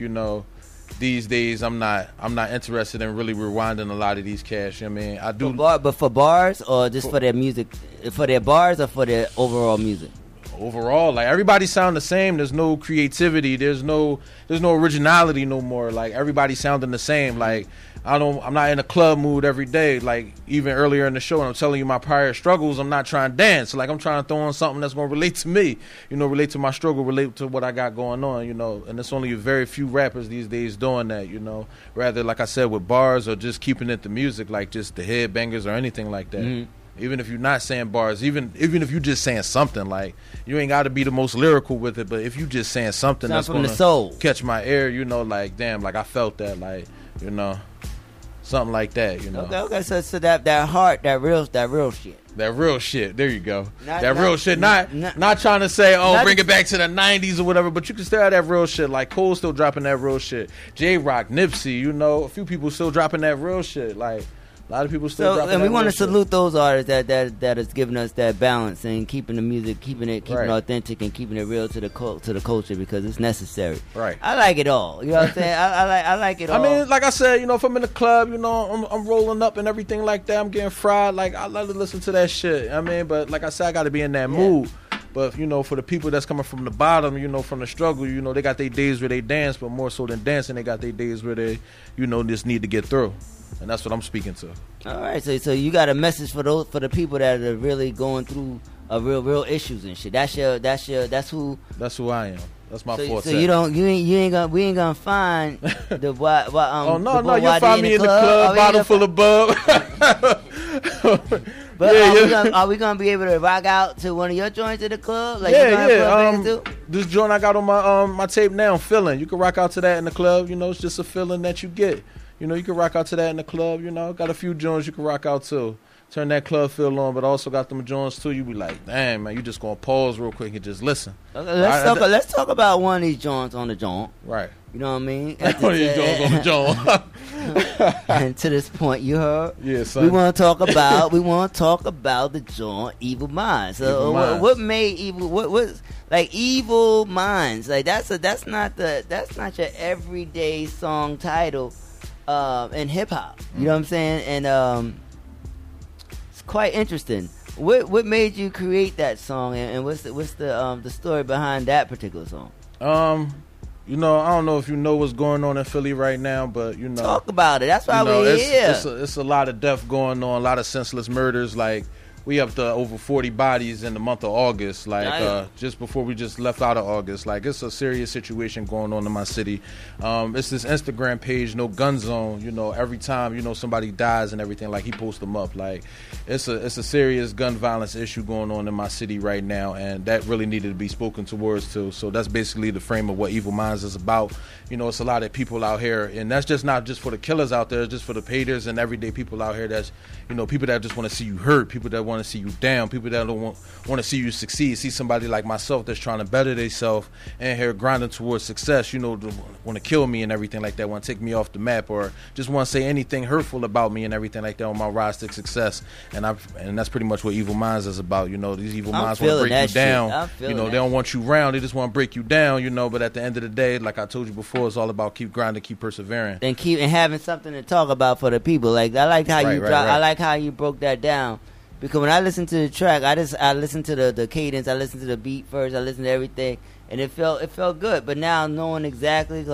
these days, I'm not interested in really rewinding a lot of these cash. I mean, I do, but for bars or just for their music, for their bars or for their overall music. Overall, like everybody sound the same. There's no creativity. There's no originality no more. Like everybody sounding the same. Like I'm not in a club mood every day. Like even earlier in the show, and I'm telling you my prior struggles. I'm not trying to dance. Like I'm trying to throw on something that's gonna relate to me. Relate to my struggle. Relate to what I got going on. And it's only a very few rappers these days doing that. Rather like I said with bars or just keeping it to music. Like just the headbangers or anything like that. Mm-hmm. Even if you're not saying bars, even if you're just saying something, like you ain't got to be the most lyrical with it, but if you just saying something that's gonna soul. Catch my ear, like damn, like I felt that, like something like that, Okay, so that heart, that real shit. That real shit. There you go. Not that real shit. Not trying to say, bring it back to the 90s or whatever, but you can still have that real shit. Like, Cole still dropping that real shit. J-Rock, Nipsey, a few people still dropping that real shit. Like, a lot of people still dropping and we want to salute those artists that is giving us that balance and keeping the music, keeping it authentic and keeping it real to the culture because it's necessary. Right. I like it all. You know what I'm saying? I like it all. I mean, like I said, if I'm in the club, I'm rolling up and everything like that. I'm getting fried. Like I love to listen to that shit. I mean, but like I said, I got to be in that mood. But, for the people that's coming from the bottom, from the struggle, they got their days where they dance, but more so than dancing, they got their days where they, just need to get through. And that's what I'm speaking to. All right, so you got a message for the people that are really going through real issues and shit. That's who I am. That's my forte. So we ain't gonna find the you'll find me in the club, bottle full of bub. But are we gonna be able to rock out to one of your joints at the club? Like this joint I got on my tape now, Feeling. You can rock out to that in the club. It's just a feeling that you get. You can rock out to that in the club. Got a few joints you can rock out to. turn that club feel on, but also got them joints too. You be like, damn, man, you just going to pause real quick and just listen. Let's talk about one of these joints on the joint. Right. You know what I mean? One of these joints on the joint. And to this point, you heard? Yeah, son. We want to talk about the joint Evil Minds. So what made Evil? What like Evil Minds? Like that's not your everyday song title in hip hop. You know what I'm saying? And it's quite interesting. What made you create that song? And what's the story behind that particular song? You know, I don't know if you know what's going on in Philly right now, but, you know. Talk about it. That's why we're here. It's a lot of death going on, a lot of senseless murders. Like, we up to over 40 bodies in the month of August, like, nice. Just before we just left out of August. Like, it's a serious situation going on in my city. It's this Instagram page, No Gun Zone. You know, every time, you know, somebody dies and everything, like, he posts them up. Like, it's a serious gun violence issue going on in my city right now, and that really needed to be spoken towards, too. So that's basically the frame of what Evil Minds is about. You know, it's a lot of people out here, and that's just not just for the killers out there, it's just for the haters and everyday people out here that's, you know, people that just want to see you hurt, people that want to see you down, people that don't want to see you succeed. See somebody like myself that's trying to better themselves and here grinding towards success, you know, want to kill me and everything like that, want to take me off the map, or just want to say anything hurtful about me and everything like that on my rise to success. And that's pretty much what Evil Minds is about. You know, these evil minds want to break you down. You know, they don't want you round, they just want to break you down, you know. But at the end of the day, like I told you before, it's all about keep grinding, keep persevering, and having something to talk about for the people. Like, I like how I like how you broke that down. Because when I listen to the track, I listen to the cadence, I listen to the beat first, I listen to everything, and it felt good. But now knowing exactly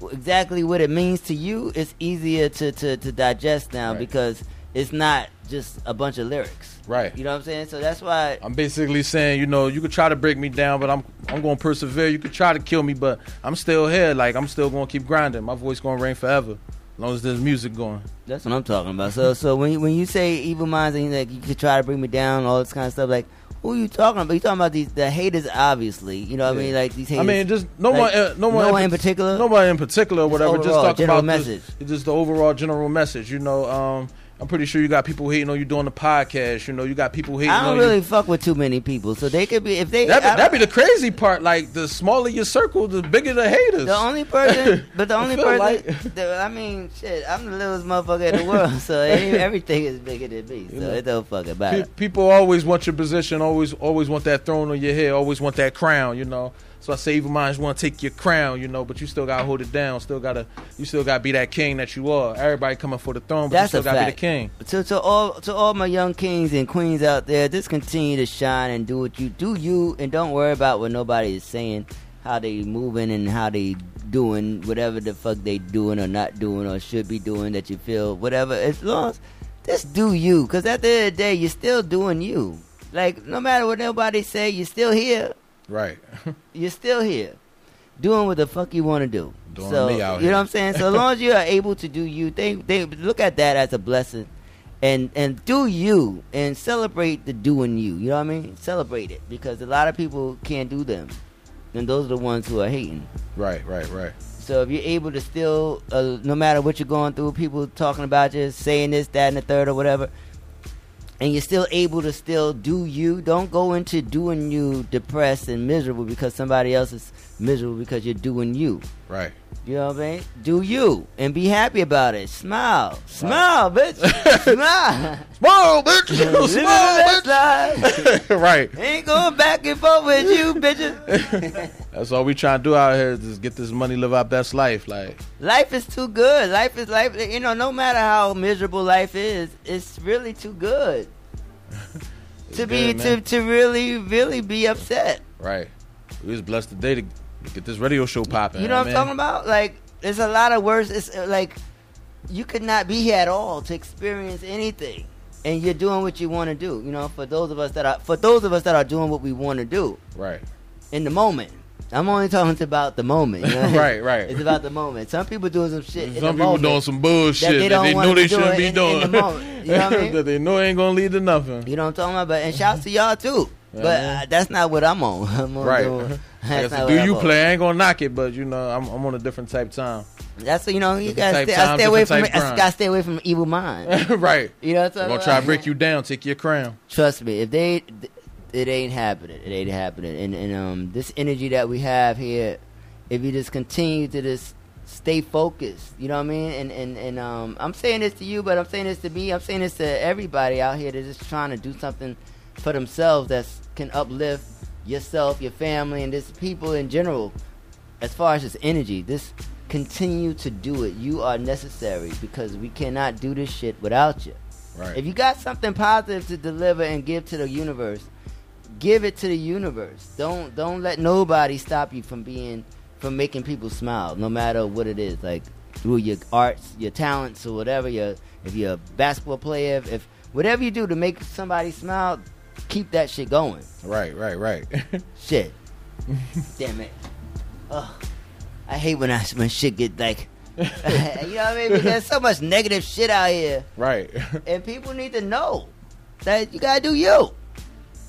what it means to you, it's easier to digest now, right? Because it's not just a bunch of lyrics, right? You know what I'm saying? So that's why I'm basically saying, you know, you could try to break me down, but I'm gonna persevere. You could try to kill me, but I'm still here. Like, I'm still gonna keep grinding. My voice gonna ring forever. As long as there's music going. That's what I'm talking about. So when you say Evil Minds, and like, you could try to bring me down, all this kind of stuff, like, who are you talking about? You talking about the haters, obviously. You know what I mean? Like, these haters. I mean, just no one in particular. Nobody in particular or whatever. Just talking about message. Just the overall general message. You know, I'm pretty sure you got people hating on you doing the podcast. You know, you got people hating on you. I don't really fuck with too many people. So they could be, if they... That'd be the crazy part. Like, the smaller your circle, the bigger the haters. The only person... Like, I mean, shit, I'm the littlest motherfucker in the world. So everything is bigger than me. So you know, it don't fucking matter. People always want your position. Always want that throne on your head. Always want that crown, you know. So I say Evil Minds want to take your crown, you know, but you still got to hold it down. You still got to be that king that you are. Everybody coming for the throne, but that's you still got to be the king. To all my young kings and queens out there, just continue to shine and do what you do, and don't worry about what nobody is saying, how they moving and how they doing, whatever the fuck they doing or not doing or should be doing that you feel, whatever. As long as just do you, because at the end of the day, you're still doing you. Like, no matter what nobody say, you're still here. Right. You're still here doing what the fuck you want to do. Doing so, me out here. You know what I'm saying? So as long as you are able to do you, they look at that as a blessing and do you and celebrate the doing you. You know what I mean? Celebrate it, because a lot of people can't do them. And those are the ones who are hating. Right. So if you're able to still, no matter what you're going through, people talking about you, saying this, that, and the third or whatever, and you're still able to still do you, don't go into doing you depressed and miserable because somebody else is miserable because you're doing you. Right. You know what I mean? Do you and be happy about it. Smile, bitch. Smile. Smile, bitch. Smile, bitch. Right. Ain't going back and forth with you, bitches. That's all we trying to do out here is just get this money, live our best life. Like, life is too good. Life is life. You know, no matter how miserable life is, it's really too good to really be upset. Right. We was blessed today to get this radio show popping. You know what I'm talking about? Like, there's a lot of words. It's like you could not be here at all to experience anything, and you're doing what you want to do. You know, for those of us that are doing what we want to do, right? In the moment, I'm only talking about the moment. You know? right. It's about the moment. Some people doing some shit. Some people doing some bullshit that they know they shouldn't be doing. You know what I mean? That they know ain't gonna lead to nothing. You know what I'm talking about? And shouts to y'all too. But that's not what I'm on. I'm on I ain't gonna knock it, but you know, I'm on a different type of time. That's you know, you gotta stay away from evil minds. Right. You know what I'm gonna try to break you down, take your crown. Trust me, if they it ain't happening. It ain't happening. And this energy that we have here, if you just continue to just stay focused, you know what I mean? And I'm saying this to you, but I'm saying this to me, I'm saying this to everybody out here that's just trying to do something for themselves that can uplift yourself, your family, and just people in general. As far as this energy, just continue to do it. You are necessary because we cannot do this shit without you. Right. If you got something positive to deliver and give to the universe, give it to the universe. Don't let nobody stop you from making people smile, no matter what it is. Like through your arts, your talents, or whatever. If you're a basketball player, if whatever you do to make somebody smile, keep that shit going. Right. Shit. Damn it. Oh, I hate when shit get like, you know what I mean? Because there's so much negative shit out here. Right. And people need to know that you gotta do you.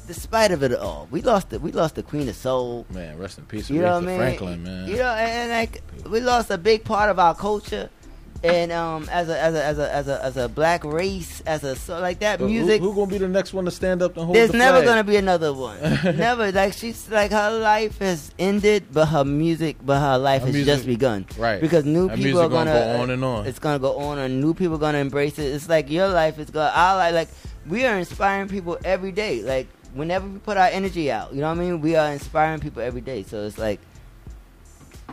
Despite of it all, we lost the Queen of Soul. Man, rest in peace, Aretha Franklin, man. You know, and like we lost a big part of our culture. And as a black race, like that but music. Who gonna be the next one to stand up and hold? There's never gonna be another one. Never. Like she's like her life has ended, but her life has just begun. Right. Because new people are gonna go on and on. It's gonna go on, and new people are gonna embrace it. It's like your life is gonna. Our life, like we are inspiring people every day. Like whenever we put our energy out, you know what I mean. We are inspiring people every day. So it's like.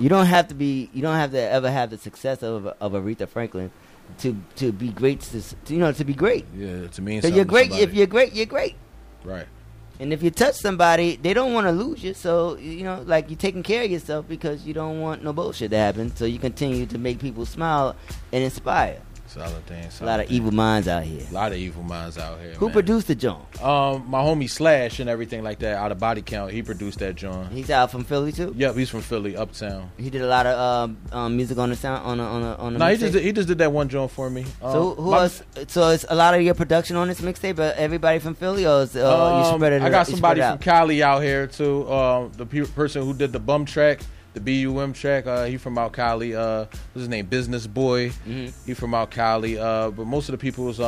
You don't have to ever have the success of Aretha Franklin to be great. To be great. Yeah, to mean something. You're great. If you're great, you're great. Right. And if you touch somebody, they don't want to lose you. So you know, like you're taking care of yourself because you don't want no bullshit to happen. So you continue to make people smile and inspire. Solid thing. Solid a lot of evil minds out here. Who produced the joint? My homie Slash and everything like that. Out of Body Count, he produced that joint. He's out from Philly too. Yep, he's from Philly, uptown. He did a lot of music on the sound on the. No, he just did that one joint for me. So who else? So it's a lot of your production on this mixtape, but everybody from Philly, or is, you spread it? I got somebody from Cali out here too. The person who did the bum track. The BUM track, he from Mount Cali. What's his name? Business Boy. Mm-hmm. He from Mount Cali. But most of the people was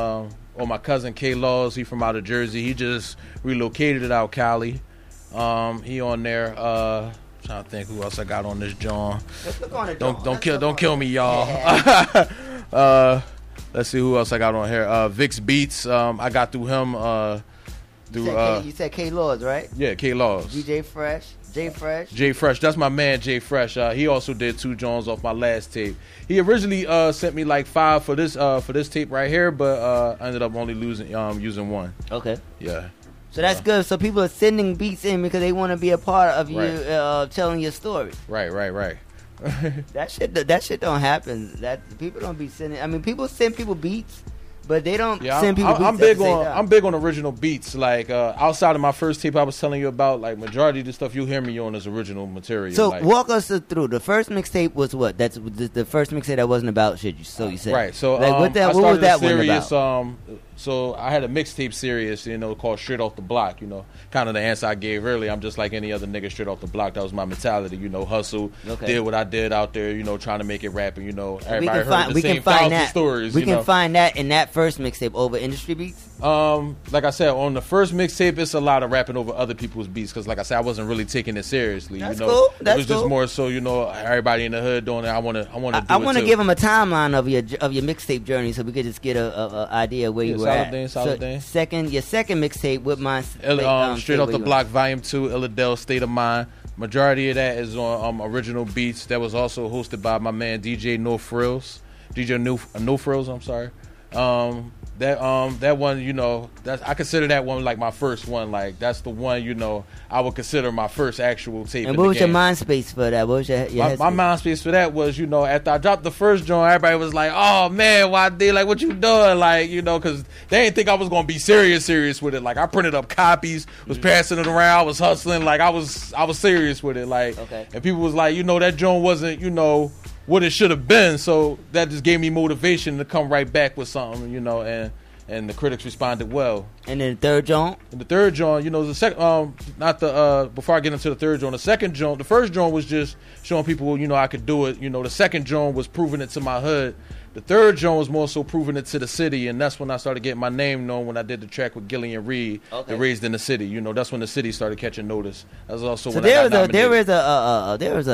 my cousin K-Law's. He from out of Jersey. He just relocated it out Cali. He on there. I'm trying to think who else I got on this John. Let's look on it. Don't kill me, y'all. Yeah. Let's see who else I got on here. Vix Beats. I got through him. You said K-Law's, right? Yeah, K-Law's. DJ Fresh. Jay Fresh. That's my man, Jay Fresh. He also did 2 joints off my last tape. He originally sent me like 5 for this tape right here, but I ended up only using 1. Okay. Yeah. So that's good. So people are sending beats in because they want to be a part of you telling your story. Right. That shit don't happen. That people don't be sending. I mean, people send people beats. But they don't send people beats. I'm big on original beats. Like outside of my first tape I was telling you about, like majority of the stuff you hear me on is original material. So like, walk us through. The first mixtape was what? That's the first mixtape that wasn't about shit. So you said right. So like, what was that serious, one about? So I had a mixtape series, you know, called Straight Off The Block. You know, kind of the answer I gave earlier. I'm just like any other nigga, straight off the block. That was my mentality. You know, hustle, did what I did out there. You know, trying to make it rap. And you know, everybody heard the same thousand stories. We can find that in that first mixtape over industry beats. Like I said, on the first mixtape, it's a lot of rapping over other people's beats because, like I said, I wasn't really taking it seriously. That's cool. It was just more so, you know, everybody in the hood doing it. I want to give them a timeline of your mixtape journey so we could just get a idea where you were. Solid thing. Your second mixtape with mine. Straight Off The Block, Volume 2, Illadelph State of Mind. Majority of that is on original beats. That was also hosted by my man DJ No Frills. No Frills, I'm sorry. That one, you know, I consider that one like my first one. Like that's the one, you know, I would consider my first actual tape. And what was your MySpace for that? What was your my MySpace for that was, you know, after I dropped the first joint, everybody was like, "Oh man, Y.D., like what you doing?" Like, you know, because they didn't think I was gonna be serious with it. Like I printed up copies, was passing it around, was hustling. Like I was serious with it. Like, and people was like, you know, that joint wasn't, you know, what it should have been, so that just gave me motivation to come right back with something, you know, and and the critics responded well. And then the third joint? And the third joint, you know, the second, not the, before I get into the third joint, the second joint, the first joint was just showing people, you know, I could do it. You know, the second joint was proving it to my hood. The third joint was more so proving it to the city, and that's when I started getting my name known when I did the track with Gilly and Reed, the Raised in the City. You know, that's when the city started catching notice. That's also so when I got nominated. There is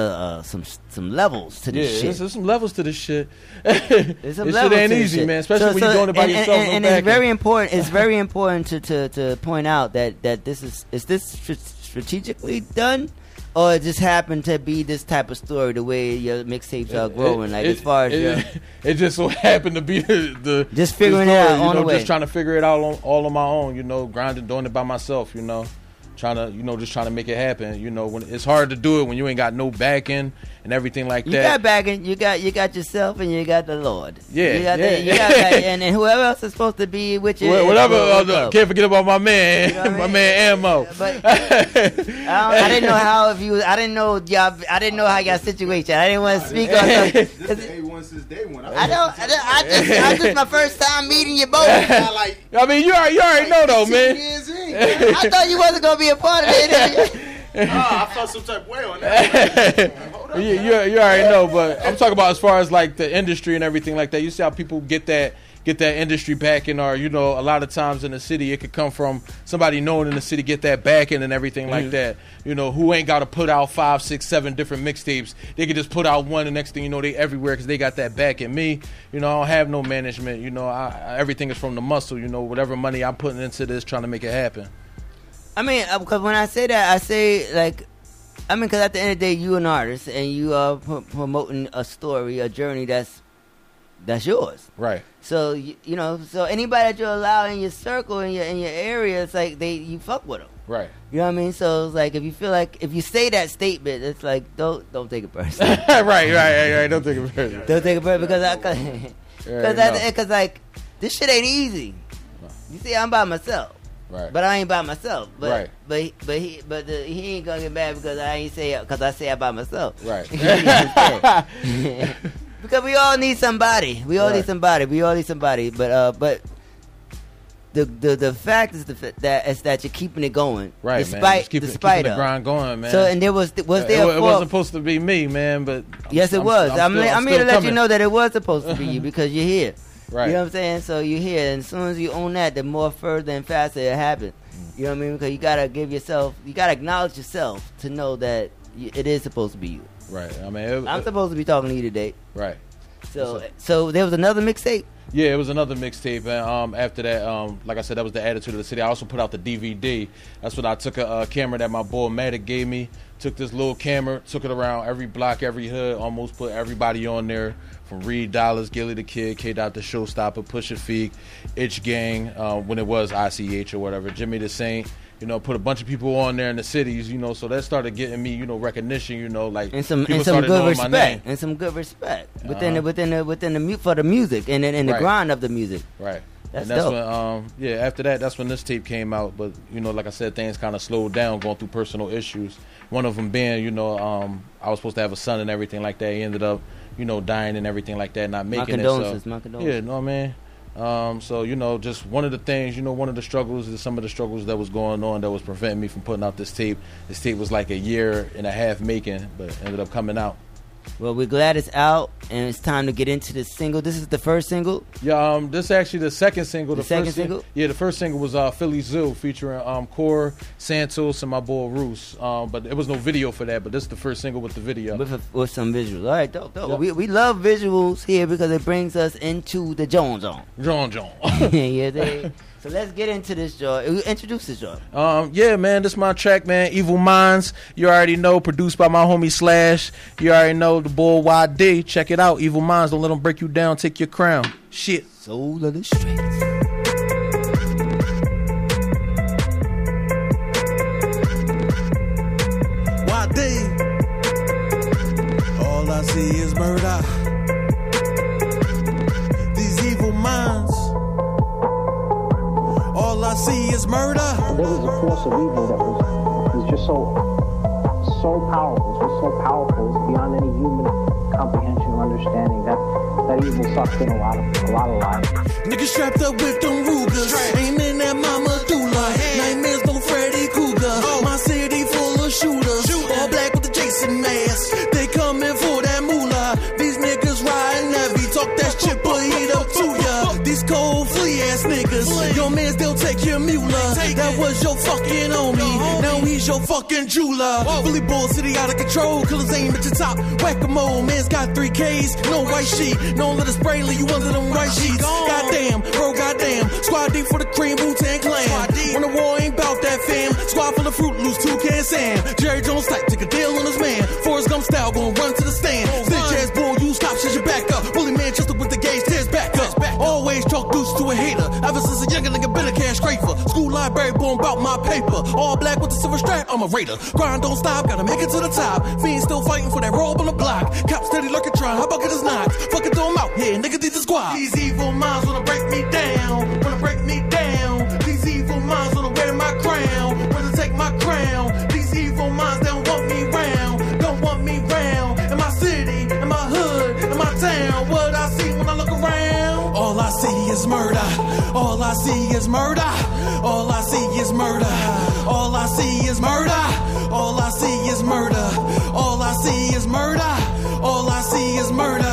some levels to this shit. There's some levels to this shit. There's some levels ain't to this easy, shit. Man, especially when you're doing it by yourself. And it's very important. It's very important to point out that this is this strategically done. Or it just happened to be this type of story, the way your mixtapes are growing, it just so happened to be the just figuring the story, it out on the way. Just trying to figure it out all on my own, you know, grinding, doing it by myself, you know, trying to make it happen, you know. When it's hard to do it when you ain't got no backing and everything like that. You got backing, you got yourself, and you got the Lord. Yeah, and whoever else is supposed to be with you. Can't forget about my man, man Ammo. But I didn't know how if you. I didn't know how y'all situation. I didn't want to speak on something. Since day one. I just my first time meeting you both. You already know though, man. I thought you wasn't gonna be a part of it. I felt some type of way on that. You already know, but I'm talking about as far as like the industry and everything like that. You see how people get that industry backing, or you know, a lot of times in the city it could come from somebody known in the city get that backing and everything like that. You know, who ain't got to put out 5, 6, 7 different mixtapes. They could just put out one, and next thing you know, they everywhere because they got that backing. Me, you know, I don't have no management. You know, everything is from the muscle. You know, whatever money I'm putting into this, trying to make it happen. I mean, because when I say that, I say, like, I mean, because at the end of the day, you an artist, and you are promoting a story, a journey that's yours. Right. So, you know, so anybody that you allow in your circle, in your area, it's like you fuck with them. Right. You know what I mean? So it's like, if you feel like, if you say that statement, it's like, don't take it personally. Right. Don't take it personally. Don't take it personally, because like, this shit ain't easy. No. You see, I'm by myself. Right. But I ain't by myself. But right. He ain't gonna get mad because I say I by myself. Right. Because we all need somebody. But the fact is that you're keeping it going. Right, despite, man. Keeping the grind going, man. So and there was there. It wasn't supposed to be me, man. But yes, it was. I'm here to let you know that it was supposed to be you because you're here. Right. You know what I'm saying? So you're here, and as soon as you own that, the more further and faster it happens. You know what I mean? Because you gotta acknowledge yourself to know that it is supposed to be you. Right. I mean, I'm supposed to be talking to you today. Right. So there was another mixtape. Yeah, it was another mixtape, and after that, like I said, that was the Attitude of the City. I also put out the DVD. That's when I took a camera that my boy Matic gave me. Took this little camera, took it around every block, every hood, almost put everybody on there. From Reed Dollaz, Gilly the Kid, K Dot, The Showstopper, Pusha Feek, Itch Gang, when it was ICH or whatever, Jimmy the Saint. You know, put a bunch of people on there in the cities, you know, so that started getting me, you know, recognition, you know, like and some good respect within the for the music and the grind of the music. Right. That's dope. When, after that, that's when this tape came out. But, you know, like I said, things kind of slowed down going through personal issues. One of them being, you know, I was supposed to have a son and everything like that. He ended up, you know, dying and everything like that, not making it. My condolences. Yeah, no, man. So, you know, just one of the things, you know, one of the struggles is some of the struggles that was going on that was preventing me from putting out this tape. This tape was like a year and a half making, but ended up coming out. Well, we're glad it's out, and it's time to get into the single. This is the first single? Yeah, this is actually the second single. The first single was Philly Zoo, featuring Core, Santos, and my boy Roos. But there was no video for that, but this is the first single with the video. With some visuals. All right, dope. Yeah. We love visuals here because it brings us into the John. So let's get into this, Joy. Introduce this, Joy. Yeah, man, this is my track, man. Evil Minds. You already know. Produced by my homie Slash. You already know. The Bull Y.D. Check it out. Evil Minds. Don't let them break you down. Take your crown. Shit. Soul of the Streets. Y.D. All I see is murder. These evil minds. All I see is murder. There was a force of evil that was just so so powerful. This was so powerful. It's beyond any human comprehension or understanding. That evil sucked in a lot of lives. Niggas strapped up with them Rugers. Aiming at my medulla. Nightmares no Freddy Krueger. Oh. My city full of shooters. All black with the Jason mask. They coming for that moolah. These niggas riding heavy. Talk that shit, but eat up to ya. These cold flea ass niggas. Your man still take your mula. That was your fucking homie. Now he's your fucking jeweler. Philly Bull City out of control. Killers aim at your top. Whack-a-mole. Man's got 3Ks. No white sheet. No let us spray. Leave you under them white sheets. Goddamn. Bro, goddamn. Squad D for the cream. Wu-Tang Clan. When the war ain't about that fam. Squad full of Fruit Loops. 2Can Sam. Jerry Jones type. Take a deal on his man. Forrest Gump style. Gonna run to the stand. Snitch ass bull. You stop. Shit your back up. Bully Manchester with the gauge. Tears back up. Always talk deuce to a hater. Ever since a younger nigga been a cash scraper. School library boom bout my paper. All black with the silver strap, I'm a raider. Grind don't stop, gotta make it to the top. Fiends still fighting for that robe on the block. Cops steady lurking, trying, how about get his knocks? Fuck it, throw him out, yeah, nigga, these the squad. These evil minds wanna break me down. Wanna break me down. These evil minds wanna wear my crown. Wanna take my crown. These evil minds, they don't want me round. Don't want me round. In my city, in my hood, in my town. What I see when I look around? All I see is murder. All I see is murder. All I see is murder. All I see is murder. All I see is murder. All I see is murder. All I see is murder.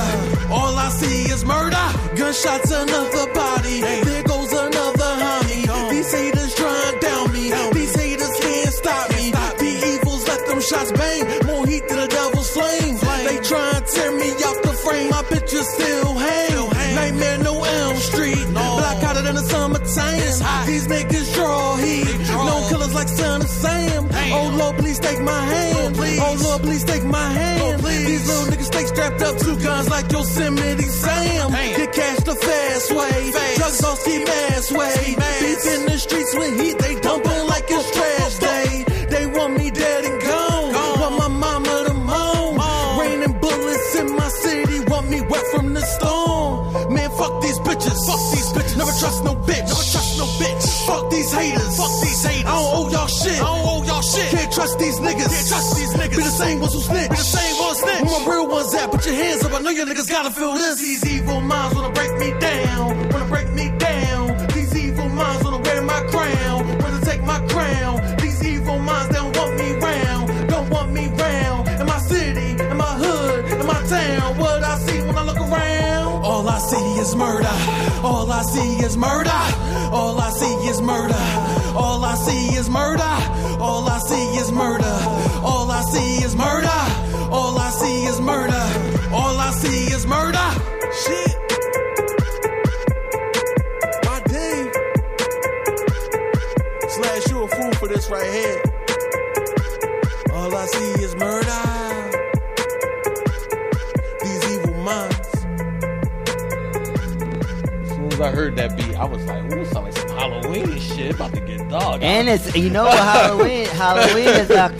All I see is murder. Gunshots, another body. There goes another homie. These haters trying down me. These haters can't stop me. The evils let them shots bang. More heat than the devil's flame. They try and tear me off the frame. My picture still hang. Nightmare no Elm Street. Black hotter than the summertime. These niggas draw heat. Killers like Son of Sam. Oh Lord, please take my hand. Oh Lord, please take my hand. These little niggas stay strapped up to guns like Yosemite Sam. Get cash the fast way. Drugs off the mass way. Beats in the streets with heat. They dumping like it's trash day. They want me dead and gone. Want my mama to moan. Raining bullets in my city. Want me wet from the storm. Man, fuck these bitches. Fuck these bitches. Never trust no bitch. Never trust no bitch. Fuck these haters. Fuck these haters. I don't owe y'all shit. I don't owe y'all shit. Can't trust these niggas. Can't trust these niggas. Be the same ones who snitch. Be the same ones snitch. Where my real ones at? Put your hands up. I know your niggas gotta feel this. These evil minds wanna break me down. Wanna break me down. These evil minds wanna wear my crown. Wanna take my crown. These evil minds, they don't want me round. Don't want me round. In my city, in my hood, in my town. What I see when I look around? All I see is murder. All I see is murder. All I see is murder. All I see is murder. All I see is murder. All I see is murder. All I see is murder. All I see is murder. Shit. My day. Slash, you a fool for this right here. All I see is murder. These evil minds. As soon as I heard that beat, I was like, ooh, something. Halloween shit about to get dog. And it's, you know, Halloween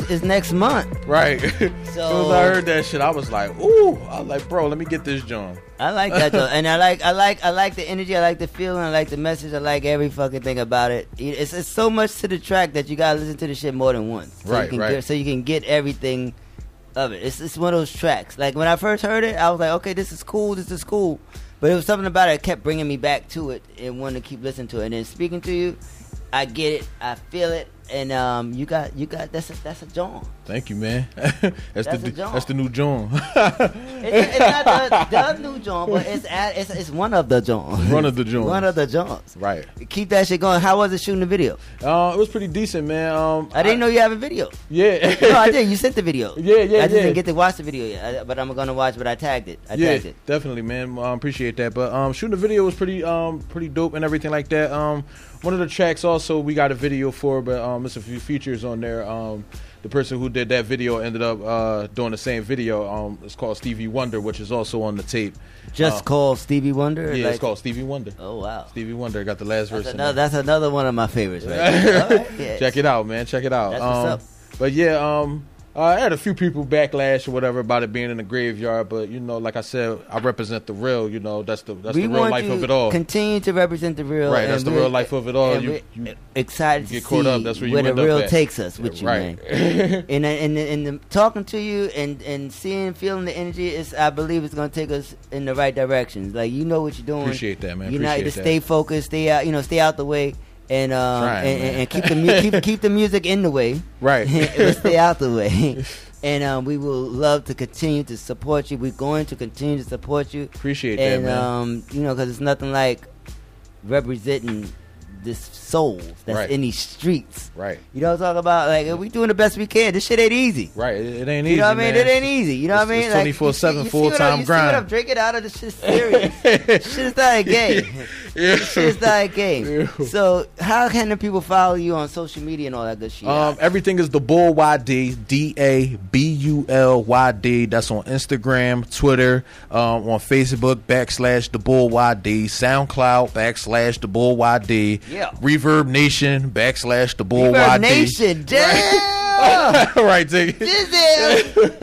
is next month. Right. So as soon as I heard that shit, I was like, ooh. I was like, bro, let me get this John. I like that though. And I like the energy, I like the feeling, I like the message, I like every fucking thing about it. It's so much to the track that you gotta listen to the shit more than once. So so you can get everything of it. It's one of those tracks. Like when I first heard it, I was like, okay, this is cool. But it was something about it that kept bringing me back to it and wanting to keep listening to it. And then speaking to you, I get it, I feel it, and you got that's a John. Thank you, man. That's the new John. it's not the new John, but it's one of the Johns. One of the Johns. One of the Johns. Right. Keep that shit going. How was it shooting the video? It was pretty decent, man. I didn't know you have a video. Yeah. No, I did. You sent the video. Yeah. I just didn't get to watch the video yet, but I'm gonna watch. But I tagged it. I tagged it. Definitely, man. Appreciate that. But shooting the video was pretty dope and everything like that. One of the tracks also we got a video for, but there's a few features on there. The person who did that video ended up doing the same video. It's called Stevie Wonder, which is also on the tape. Just called Stevie Wonder? Yeah, it's called Stevie Wonder. Oh, wow. Stevie Wonder got the last verse in there. That's another one of my favorites, right? All right. Yeah. Check it out, man. Check it out. That's what's up. But yeah, I had a few people backlash or whatever about it being in the graveyard, but you know, like I said, I represent the real. You know, that's the real life of it all. Continue to represent the real, right? That's the real life of it all. You excited to get caught up. That's where the real takes us with you, right, man. and talking to you and seeing, feeling the energy is, I believe, it's going to take us in the right directions. Like, you know what you're doing. Appreciate that, man. You know, just stay focused, stay out, you know, stay out the way. And and keep the music in the way, right? Stay out the way. And we will love to continue to support you. We're going to continue to support you. Appreciate that, man. You know, because it's nothing like representing this soul that's right in these streets, right? You know what I'm talking about? Like, we doing the best we can. This shit ain't easy, right? It ain't easy. You know what I mean? Man. It ain't easy. You know what I mean? It's 24/7 full time grind. I'm drinking out of this shit. Serious. Shit is not a game. Yeah. Shit is not a game. Yeah. So, how can the people follow you on social media and all that good shit? Everything is The Bull Y.D. DABULYD. That's on Instagram, Twitter, on Facebook / The Bull Y.D. SoundCloud / The Bull Y.D. Yeah. Reverb Nation / The Bull Reverb YD. Nation, damn. Right, dig.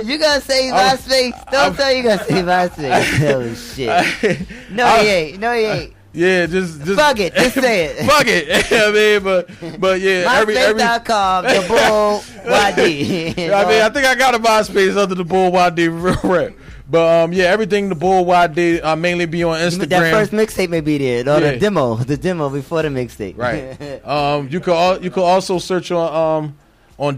You gonna say my face? Don't tell you gonna say my face. Holy shit. No, he ain't. No, he ain't. Yeah, just fuck it. Just say it. Fuck it. I mean, but yeah, MySpace.com, The Bull YD. I mean, I think I got a MySpace under The Bull YD rap. But yeah, everything The Bull YD mainly be on Instagram. That first mixtape may be there, or the demo before the mixtape, right? You could also search on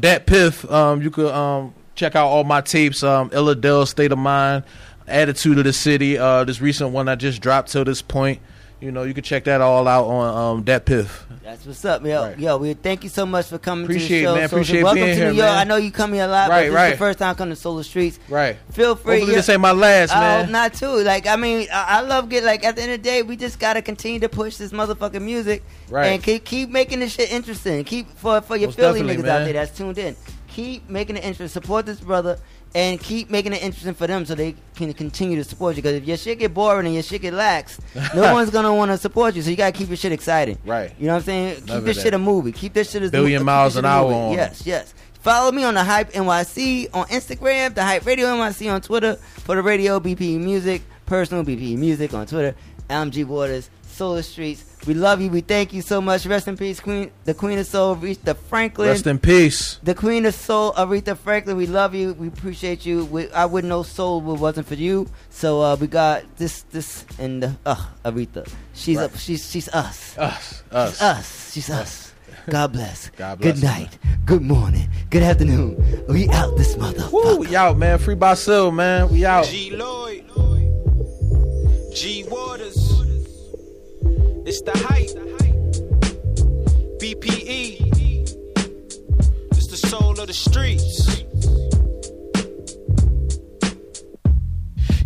Dat Piff. You could check out all my tapes. Illadelph State of Mind, Attitude of the City. This recent one I just dropped, Till This Point. You know, you can check that all out on Dat Piff. That's what's up, yo. Right. Yo, we thank you so much for coming to the show. Man, appreciate welcome being to here, New York. Man. I know you come here a lot, but this is the first time coming to Soul of the Streets. Right. Feel free. Hopefully this ain't my last, man. Not too. Like, I mean, I love getting, like, at the end of the day, we just got to continue to push this motherfucking music. Right. And keep making this shit interesting. Keep, for your Philly niggas out there that's tuned in, keep making it interesting. Support this brother. And keep making it interesting for them so they can continue to support you. Because if your shit get boring and your shit get lax, no one's going to want to support you. So you got to keep your shit exciting. Right. You know what I'm saying? Keep this shit a movie. Keep this shit a billion miles an hour on. Yes, yes. Follow me on The Hype NYC on Instagram, The Hype Radio NYC on Twitter. For the radio, BPE Music. Personal, BPE Music on Twitter. I'm G Waters, Soul of the Streets. We love you. We thank you so much. Rest in peace, Queen. The Queen of Soul, Aretha Franklin. Rest in peace. The Queen of Soul, Aretha Franklin. We love you. We appreciate you. I wouldn't know soul if it wasn't for you. So we got this and Aretha. She's up. She's us. She's us. God bless. God bless. Good night. Man. Good morning. Good afternoon. We out this motherfucker. Woo, we out, man. Free by soul, man. We out. G Lloyd. G Waters. It's The Hype, BPE, it's the soul of the streets.